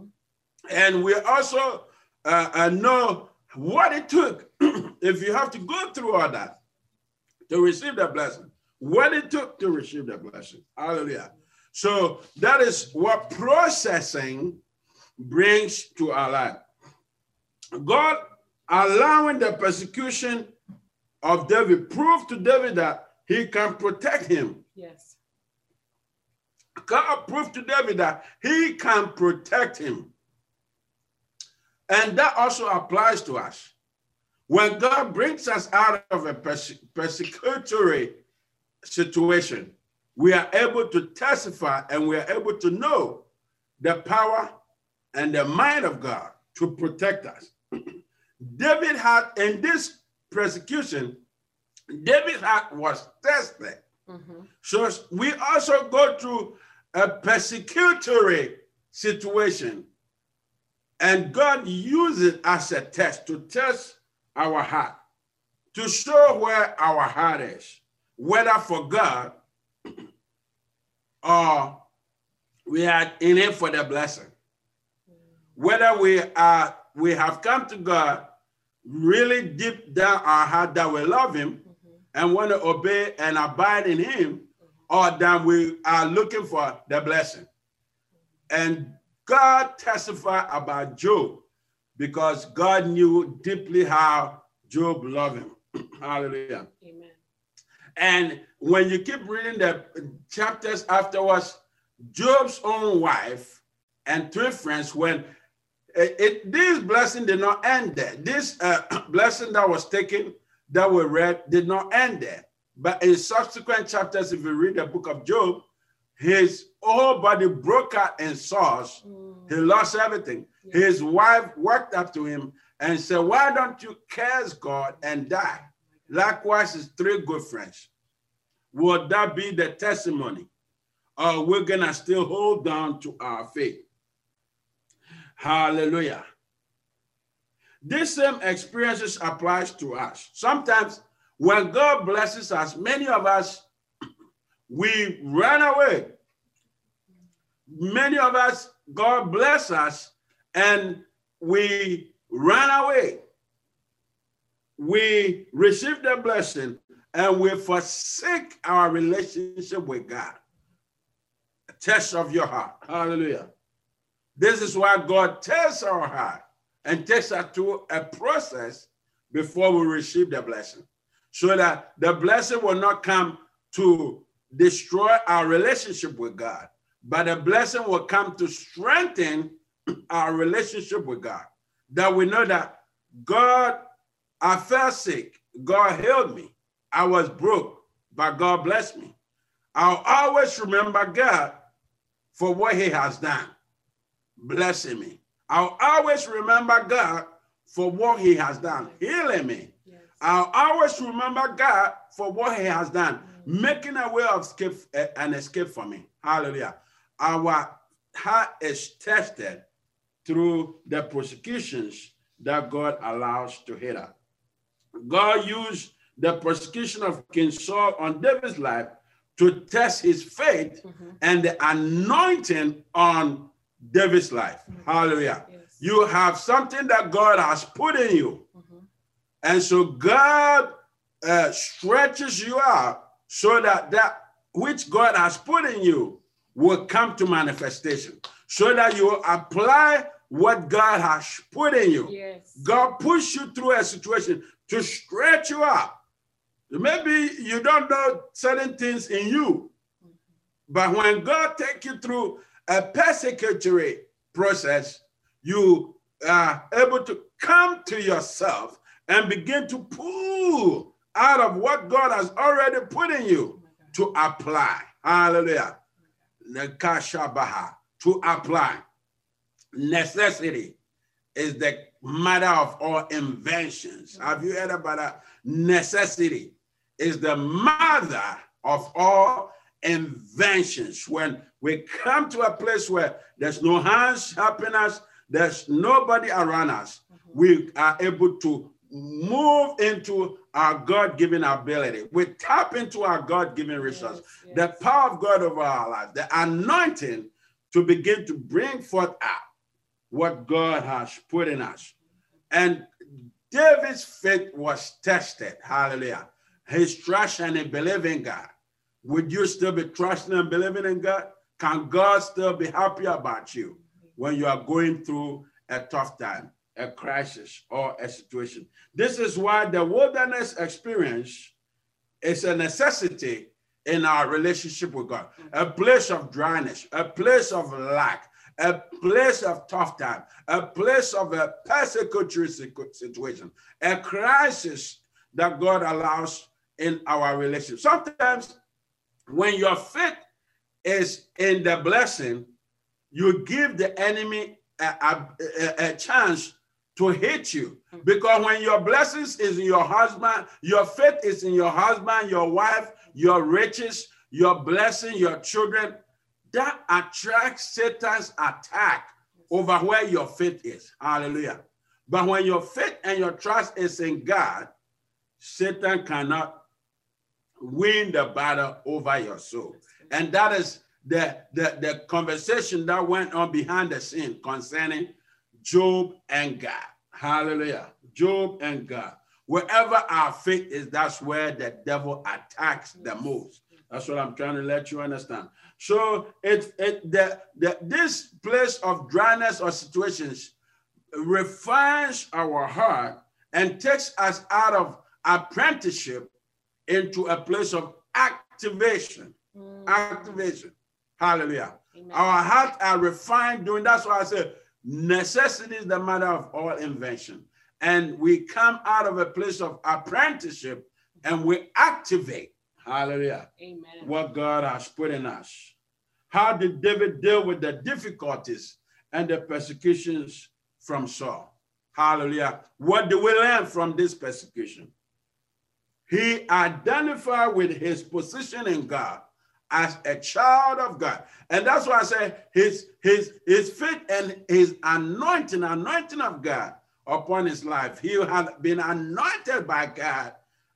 And we also know what it took, if you have to go through all that, to receive the blessing. What it took to receive the blessing. Hallelujah. So that is what processing brings to our life. God allowing the persecution of David proved to David that he can protect him. Yes. God proved to David that he can protect him. And that also applies to us. When God brings us out of a persecutory situation, we are able to testify and we are able to know the power and the mind of God to protect us. David had, in this persecution, David's heart was tested. Mm-hmm. So we also go through a persecutory situation, and God uses it as a test to test our heart, to show where our heart is, whether for God or we are in it for the blessing. Whether we have come to God really deep down our heart that we love him, mm-hmm, and want to obey and abide in him, mm-hmm, or that we are looking for the blessing. And God testified about Job because God knew deeply how Job loved him. Hallelujah. Amen. And when you keep reading the chapters afterwards, Job's own wife and three friends, when this blessing did not end there. This blessing that was taken, that we read, did not end there. But in subsequent chapters, if you read the book of Job, his whole body broke out in sores. He lost everything. Yeah. His wife walked up to him and said, "Why don't you curse God and die?" Likewise, his three good friends. Would that be the testimony? Or we're going to still hold on to our faith? Hallelujah. This same experience applies to us. Sometimes when God blesses us, many of us, we run away. Many of us, God bless us, and we run away. We receive the blessing, and we forsake our relationship with God. A test of your heart. Hallelujah. This is why God tests our heart and takes us through a process before we receive the blessing, so that the blessing will not come to destroy our relationship with God, but the blessing will come to strengthen our relationship with God, that we know that God, I fell sick, God healed me. I was broke, but God blessed me. I'll always remember God for what he has done, blessing me. I'll always remember God for what he has done, healing me. Yes. I'll always remember God for what he has done, making a way of escape, an escape for me. Hallelujah. Our heart is tested through the persecutions that God allows to hit us. God used the persecution of King Saul on David's life to test his faith and the anointing on David's life. Hallelujah. Yes. You have something that God has put in you. And so God stretches you out so that that which God has put in you will come to manifestation, so that you apply what God has put in you. Yes. God pushes you through a situation to stretch you up. Maybe you don't know certain things in you, but when God takes you through a persecutory process, you are able to come to yourself and begin to pull out of what God has already put in you to apply. Hallelujah. To apply. Necessity is the mother of all inventions. Have you heard about that? Necessity is the mother of all inventions. When we come to a place where there's no hands helping us, there's nobody around us, we are able to move into our God-given ability. We tap into our God-given resource, the power of God over our life, the anointing to begin to bring forth out what God has put in us. And David's faith was tested. Hallelujah. His trust and his belief in God. Would you still be trusting and believing in God? Can God still be happy about you when you are going through a tough time, a crisis, or a situation? This is why the wilderness experience is a necessity in our relationship with God. A place of dryness, a place of lack, a place of tough time, a place of a persecutory situation, a crisis that God allows in our relationship. Sometimes when your faith is in the blessing, you give the enemy a chance to hit you. Because when your blessings is in your husband, your faith is in your husband, your wife, your riches, your blessing, your children, that attracts Satan's attack over where your faith is. Hallelujah. But when your faith and your trust is in God, Satan cannot win the battle over your soul. And that is the conversation that went on behind the scene concerning Job and God. Hallelujah. Job and God. Wherever our faith is, that's where the devil attacks the most. That's what I'm trying to let you understand. So this place of dryness or situations refines our heart and takes us out of apprenticeship into a place of activation. Activation. Hallelujah. Amen. Our hearts are refined doing. That's why I said necessity is the mother of all invention. And we come out of a place of apprenticeship and we activate, hallelujah, amen, what God has put in us. How did David deal with the difficulties and the persecutions from Saul? Hallelujah. What do we learn from this persecution? He identified with his position in God as a child of God. And that's why I say his faith and his anointing of God upon his life. He had been anointed by God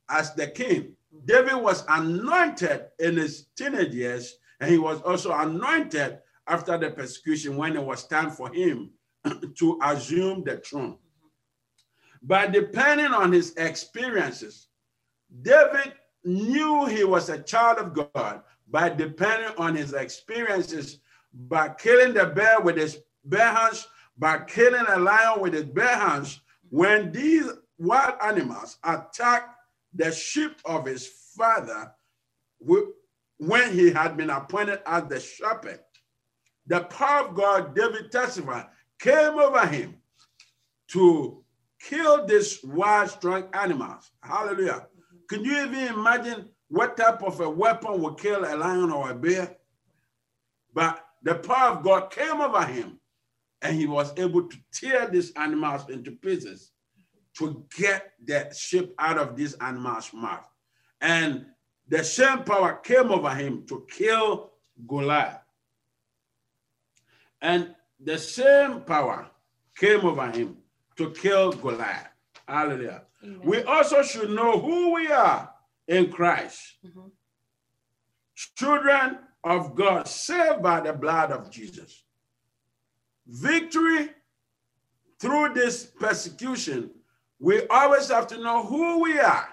as the king. David was anointed in his teenage years, and he was also anointed after the persecution when it was time for him to assume the throne. But depending on his experiences, David knew he was a child of God by depending on his experiences, by killing the bear with his bare hands, by killing a lion with his bare hands. When these wild animals attacked the sheep of his father, when he had been appointed as the shepherd, the power of God, David testified, came over him to kill these wild, strong animals. Hallelujah. Can you even imagine what type of a weapon would kill a lion or a bear? But the power of God came over him, and he was able to tear these animals into pieces to get the sheep out of this animal's mouth. And the same power came over him to kill Goliath. And the same power came over him to kill Goliath. Hallelujah. Amen. We also should know who we are in Christ. Mm-hmm. Children of God, saved by the blood of Jesus. Victory through this persecution, we always have to know who we are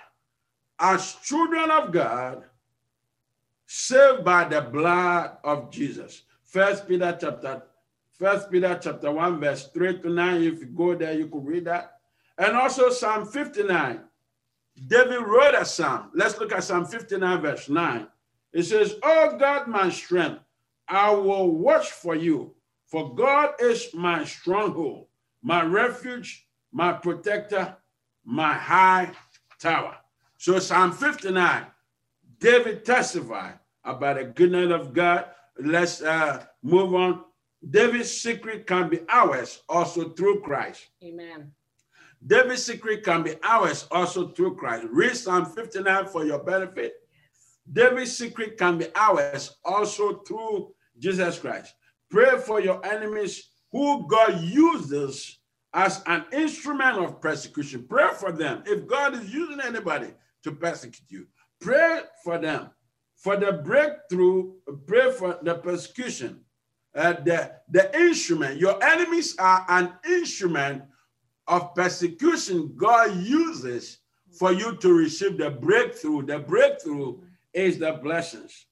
as children of God, saved by the blood of Jesus. First Peter chapter 1, verse 3 to 9. If you go there, you could read that. And also Psalm 59. David wrote a psalm. Let's look at Psalm 59, verse 9. It says, "Oh God, my strength, I will watch for you. For God is my stronghold, my refuge, my protector, my high tower." So Psalm 59, David testified about the goodness of God. Let's move on. David's secret can be ours also through Christ. Amen. David's secret can be ours also through Christ. Read Psalm 59 for your benefit. Yes. David's secret can be ours also through Jesus Christ. Pray for your enemies who God uses as an instrument of persecution. Pray for them. If God is using anybody to persecute you, pray for them. For the breakthrough, pray for the persecution. The instrument, your enemies are an instrument of persecution God uses for you to receive the breakthrough. The breakthrough is the blessings.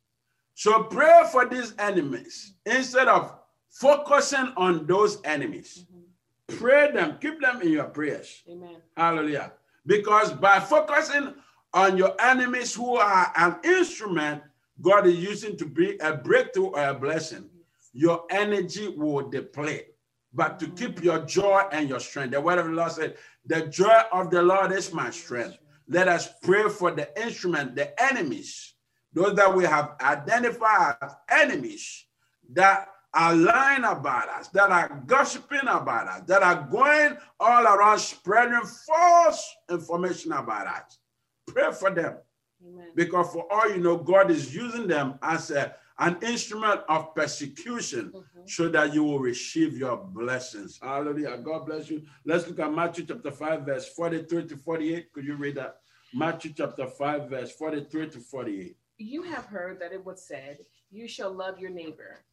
So pray for these enemies instead of focusing on those enemies. Mm-hmm. Pray them, keep them in your prayers. Amen. Hallelujah. Because by focusing on your enemies who are an instrument God is using to be a breakthrough or a blessing, your energy will deplete. But to keep your joy and your strength. The word of the Lord said, "The joy of the Lord is my strength." Let us pray for the instrument, the enemies, those that we have identified as enemies that are lying about us, that are gossiping about us, that are going all around spreading false information about us. Pray for them. Amen. Because for all you know, God is using them as an instrument of persecution, so that you will receive your blessings. Hallelujah. God bless you. Let's look at Matthew chapter 5, verse 43 to 48. Could you read that? Matthew chapter 5, verse 43 to 48. "You have heard that it was said, 'You shall love your neighbor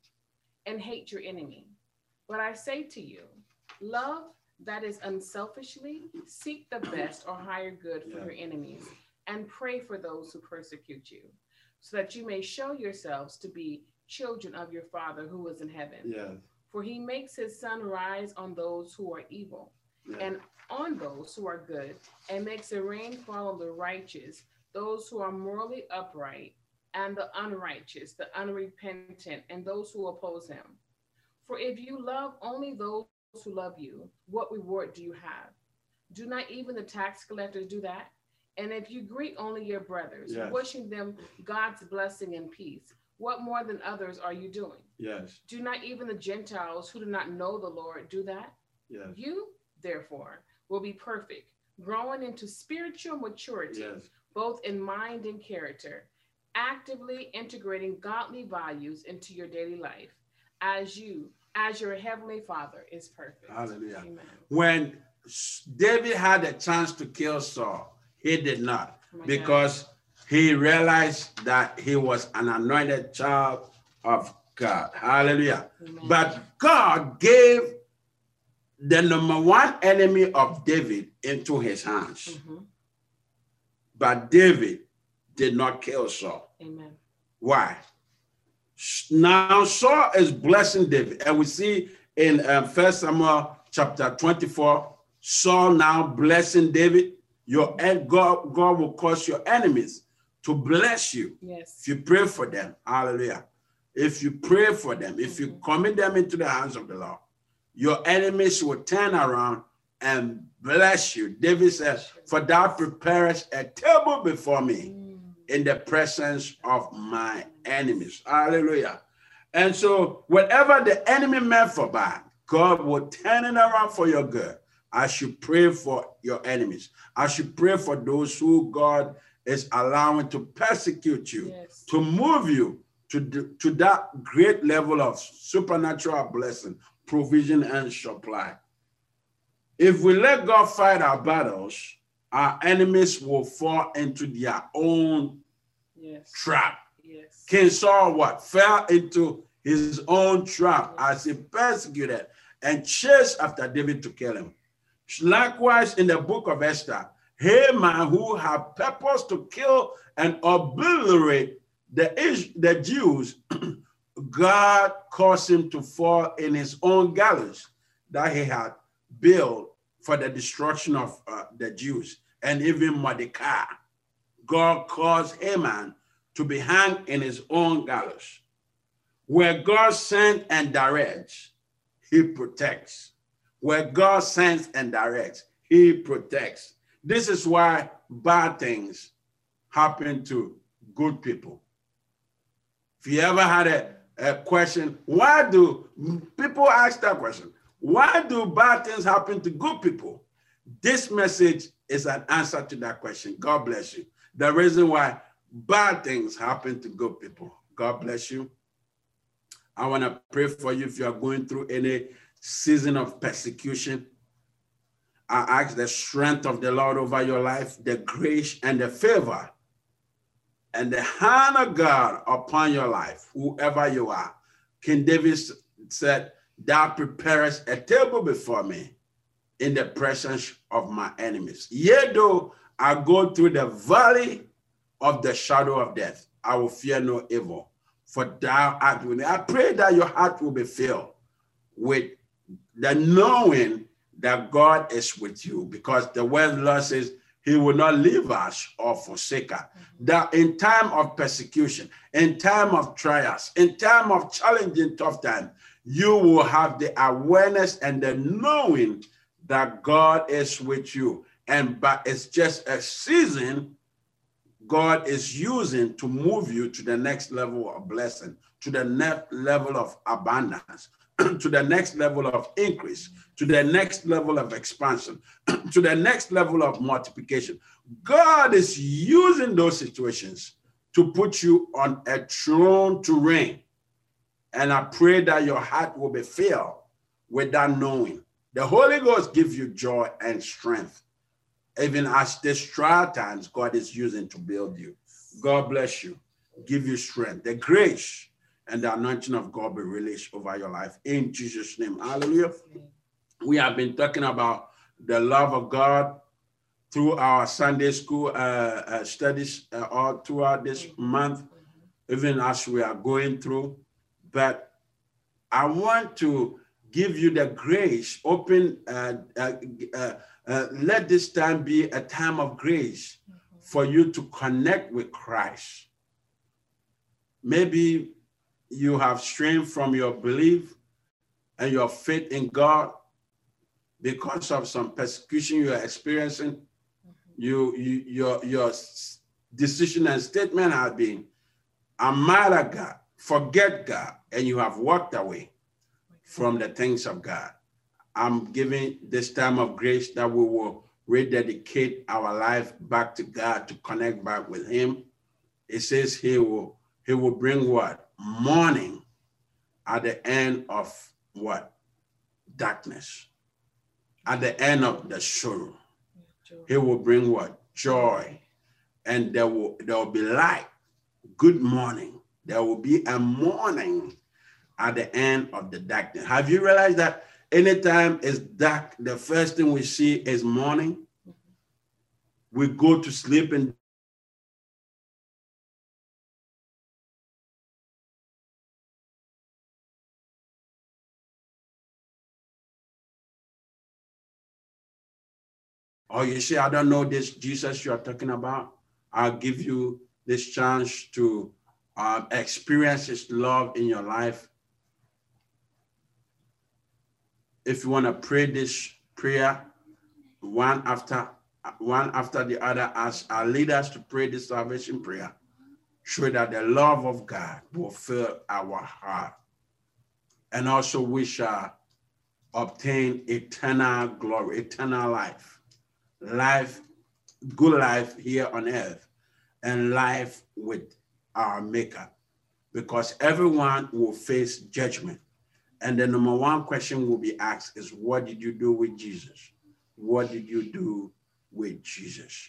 and hate your enemy.' But I say to you, love that is unselfishly, seek the best or higher good for your enemies, and pray for those who persecute you, so that you may show yourselves to be children of your Father who is in heaven. Yes. For he makes his sun rise on those who are evil, yes, and on those who are good, and makes the rain fall on the righteous, those who are morally upright, and the unrighteous, the unrepentant, and those who oppose him. For if you love only those who love you, what reward do you have? Do not even the tax collectors do that? And if you greet only your brothers, yes, wishing them God's blessing and peace, what more than others are you doing? Yes. Do not even the Gentiles who do not know the Lord do that? Yes. You, therefore, will be perfect, growing into spiritual maturity, yes, both in mind and character, actively integrating godly values into your daily life as your heavenly Father is perfect. Hallelujah. Amen. When David had a chance to kill Saul, he did not, because he realized that he was an anointed child of God. Hallelujah. Amen. But God gave the number one enemy of David into his hands. Mm-hmm. But David did not kill Saul. Amen. Why? Now Saul is blessing David. And we see in First Samuel chapter 24, Saul now blessing David. God will cause your enemies to bless you. Yes. If you pray for them. Hallelujah. If you pray for them, if you commit them into the hands of the Lord, your enemies will turn around and bless you. David says, for thou preparest a table before me in the presence of my enemies. Hallelujah. And so whatever the enemy meant for bad, God will turn it around for your good. I should pray for your enemies. I should pray for those who God is allowing to persecute you, yes, to move you to that great level of supernatural blessing, provision, and supply. If we let God fight our battles, our enemies will fall into their own, yes, trap. Yes. King Saul fell into his own trap, yes, as he persecuted and chased after David to kill him. Likewise, in the book of Esther, Haman, who had purposed to kill and obliterate the Jews, God caused him to fall in his own gallows that he had built for the destruction of the Jews, and even Mordecai. God caused Haman to be hung in his own gallows. Where God sends and directs, he protects. Where God sends and directs, he protects. This is why bad things happen to good people. If you ever had a question, why do people ask that question? Why do bad things happen to good people? This message is an answer to that question. God bless you. The reason why bad things happen to good people. God bless you. I want to pray for you if you are going through any season of persecution. I ask the strength of the Lord over your life, the grace and the favor and the hand of God upon your life, whoever you are. King David said, thou preparest a table before me in the presence of my enemies. Yea, though I go through the valley of the shadow of death, I will fear no evil, for thou art with me. I pray that your heart will be filled with the knowing that God is with you, because the word of the Lord says he will not leave us or forsake us. Mm-hmm. That in time of persecution, in time of trials, in time of challenging tough time, you will have the awareness and the knowing that God is with you. And but it's just a season God is using to move you to the next level of blessing, to the next level of abundance, to the next level of increase, to the next level of expansion, to the next level of multiplication. God is using those situations to put you on a throne to reign. And I pray that your heart will be filled with that knowing. The Holy Ghost gives you joy and strength, even as these trial times God is using to build you. God bless you, give you strength, the grace, and the anointing of God be released over your life in Jesus' name. Hallelujah. We have been talking about the love of God through our Sunday school studies all throughout this month. even as we are going through, but I want to give you the grace, let this time be a time of grace for you to connect with Christ. Maybe you have strayed from your belief and your faith in God because of some persecution you are experiencing. Your decision and statement have been, I'm mad at God, forget God, and you have walked away from the things of God. I'm giving this time of grace that we will rededicate our life back to God, to connect back with him. It says he will bring what? Morning at the end of what? Darkness. At the end of the sorrow. He will bring what? Joy. And there will be light. Good morning. There will be a morning at the end of the darkness. Have you realized that anytime it's dark, the first thing we see is morning? We go to sleep and oh, you say, I don't know this Jesus you're talking about. I'll give you this chance to experience his love in your life. If you want to pray this prayer one after the other, as our leaders to pray this salvation prayer, so that the love of God will fill our heart. And also we shall obtain eternal glory, eternal life. Life, good life here on earth, and life with our Maker. Because everyone will face judgment. And the number one question will be asked is, what did you do with Jesus? What did you do with Jesus?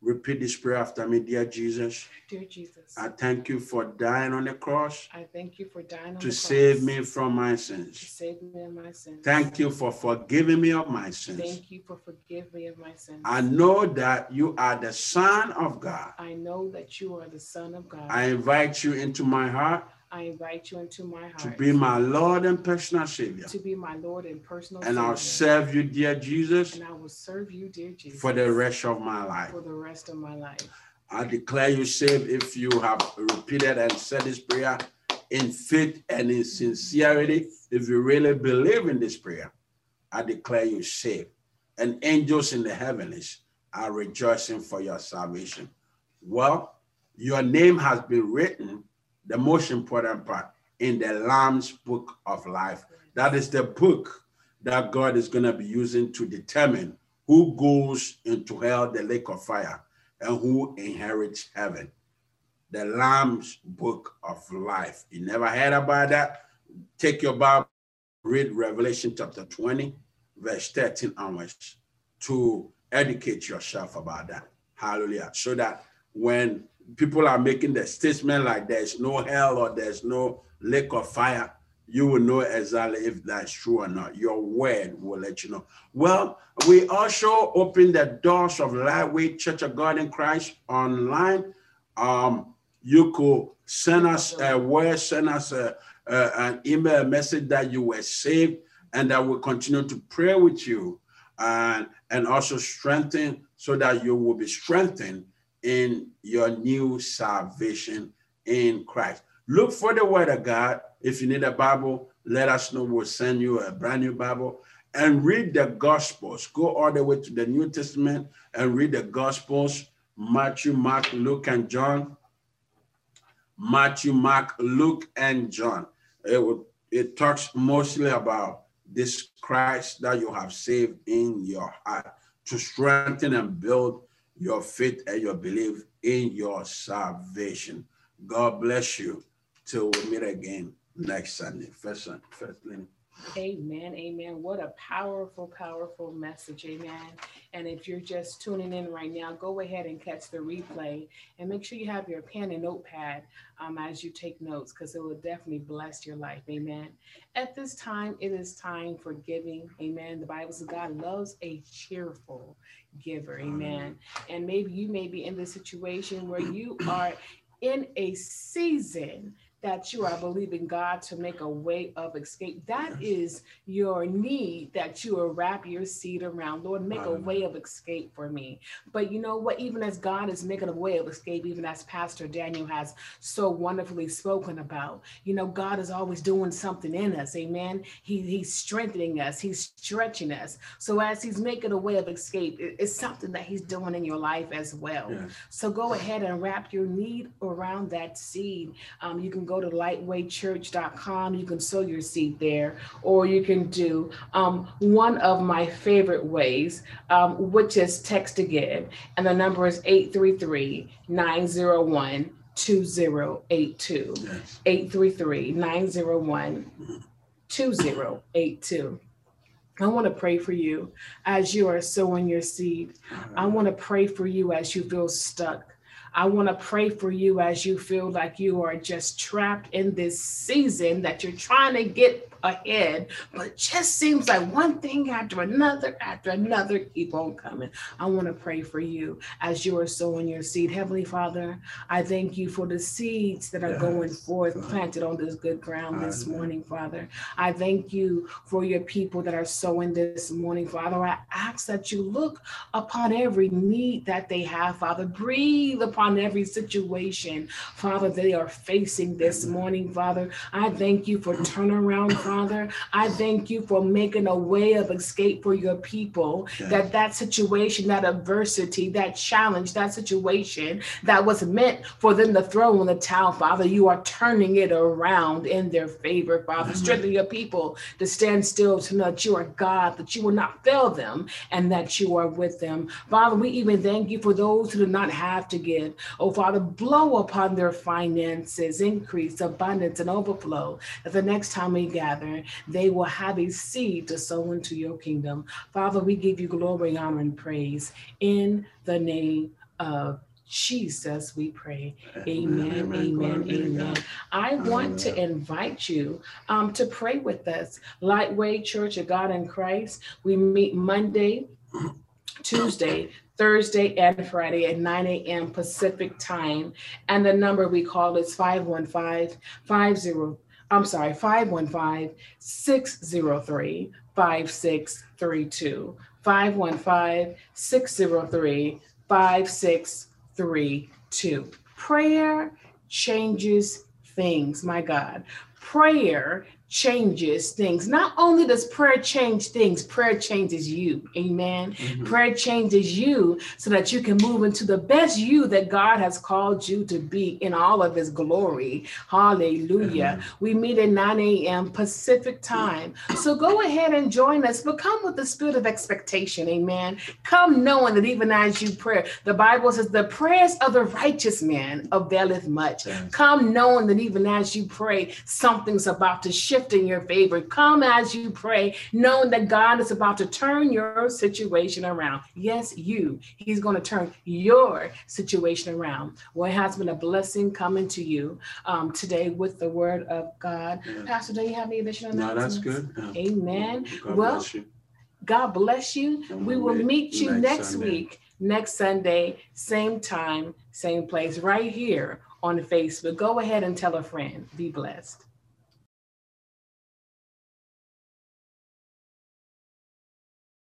Repeat this prayer after me. Dear Jesus. Dear Jesus. I thank you for dying on the cross. I thank you for dying on the cross. To save me from my sins. To save me from my sins. Thank you for forgiving me of my sins. Thank you for forgiving me of my sins. I know that you are the Son of God. I know that you are the Son of God. I invite you into my heart. I invite you into my heart. To be my Lord and personal Savior. To be my Lord and personal Savior. And I'll serve you, dear Jesus. And I will serve you, dear Jesus. For the rest of my life. For the rest of my life. I declare you saved if you have repeated and said this prayer in faith and in sincerity. If you really believe in this prayer, I declare you saved. And angels in the heavens are rejoicing for your salvation. Well, your name has been written, the most important part, in the Lamb's Book of Life. That is the book that God is going to be using to determine who goes into hell, the lake of fire, and who inherits heaven. The Lamb's Book of Life. You never heard about that? Take your Bible, read Revelation chapter 20, verse 13 onwards, to educate yourself about that. Hallelujah. So that when people are making the statement like there's no hell or there's no lake of fire, you will know exactly if that's true or not. Your word will let you know. Well, we also open the doors of Lightway Church of God in Christ online. You could send us a word, send us an email message that you were saved, and that will continue to pray with you and also strengthen, so that you will be strengthened in your new salvation in Christ. Look for the word of God. If you need a Bible, let us know. We'll send you a brand new Bible. And read the Gospels. Go all the way to the New Testament and read the Gospels. Matthew, Mark, Luke, and John. Matthew, Mark, Luke, and John. It talks mostly about this Christ that you have saved in your heart, to strengthen and build your faith and your belief in your salvation. God bless you till we meet again next Sunday. First Lady. Amen, amen. What a powerful, powerful message, amen. And if you're just tuning in right now, go ahead and catch the replay and make sure you have your pen and notepad as you take notes, because it will definitely bless your life, amen. At this time, it is time for giving, amen. The Bible says God loves a cheerful giver, amen. And maybe you may be in this situation where you are in a season that you are believing God to make a way of escape. That is your need that you will wrap your seed around. Lord, make a way of escape for me. But you know what? Even as God is making a way of escape, even as Pastor Daniel has so wonderfully spoken about, you know, God is always doing something in us. Amen. He's strengthening us. He's stretching us. So as he's making a way of escape, it's something that he's doing in your life as well. Yeah. So go ahead and wrap your need around that seed. You can go to lightwaychurch.com. You can sow your seed there, or you can do one of my favorite ways, which is text to give. And the number is 833-901-2082. 833-901-2082. I want to pray for you as you are sowing your seed. I want to pray for you as you feel stuck. I want to pray for you as you feel like you are just trapped in this season that you're trying to get ahead, but just seems like one thing after another keep on coming. I want to pray for you as you are sowing your seed. Heavenly Father, I thank you for the seeds that are going forth, planted on this good ground this morning, Father. I thank you for your people that are sowing this morning, Father. I ask that you look upon every need that they have, Father. Breathe upon every situation, Father, they are facing this morning, Father. I thank you for turnaround, Father. I thank you for making a way of escape for your people, that situation, that adversity, that challenge, that situation that was meant for them to throw in the towel, Father. You are turning it around in their favor, Father. Strengthen your people to stand still, to know that you are God, that you will not fail them, and that you are with them. Father, we even thank you for those who do not have to give. Oh, Father, blow upon their finances, increase, abundance, and overflow, that the next time we gather, they will have a seed to sow into your kingdom. Father, we give you glory, honor, and praise. In the name of Jesus, we pray. Amen, amen, amen. I want to invite you to pray with us. Lightway Church of God in Christ, we meet Monday, Tuesday, Thursday and Friday at 9 a.m. Pacific time. And the number we call is 515-603-5632. 515-603-5632. Prayer changes things, my God. Prayer changes things. Not only does prayer change things, prayer changes you. Amen. Prayer changes you so that you can move into the best you that God has called you to be in all of his glory. Hallelujah. We meet at 9 a.m. Pacific time. So go ahead and join us, but come with the spirit of expectation. Amen. Come knowing that even as you pray, the Bible says the prayers of the righteous man availeth much. Come knowing that even as you pray, something's about to shift in your favor. Come as you pray, knowing that God is about to turn your situation around. Yes, you. He's going to turn your situation around. Well, it has been a blessing coming to you today with the word of God. Yeah. Pastor, do you have any additional announcements? No, that's good. Amen. God bless you. We will meet you next week, next Sunday, same time, same place, right here on Facebook. Go ahead and tell a friend. Be blessed.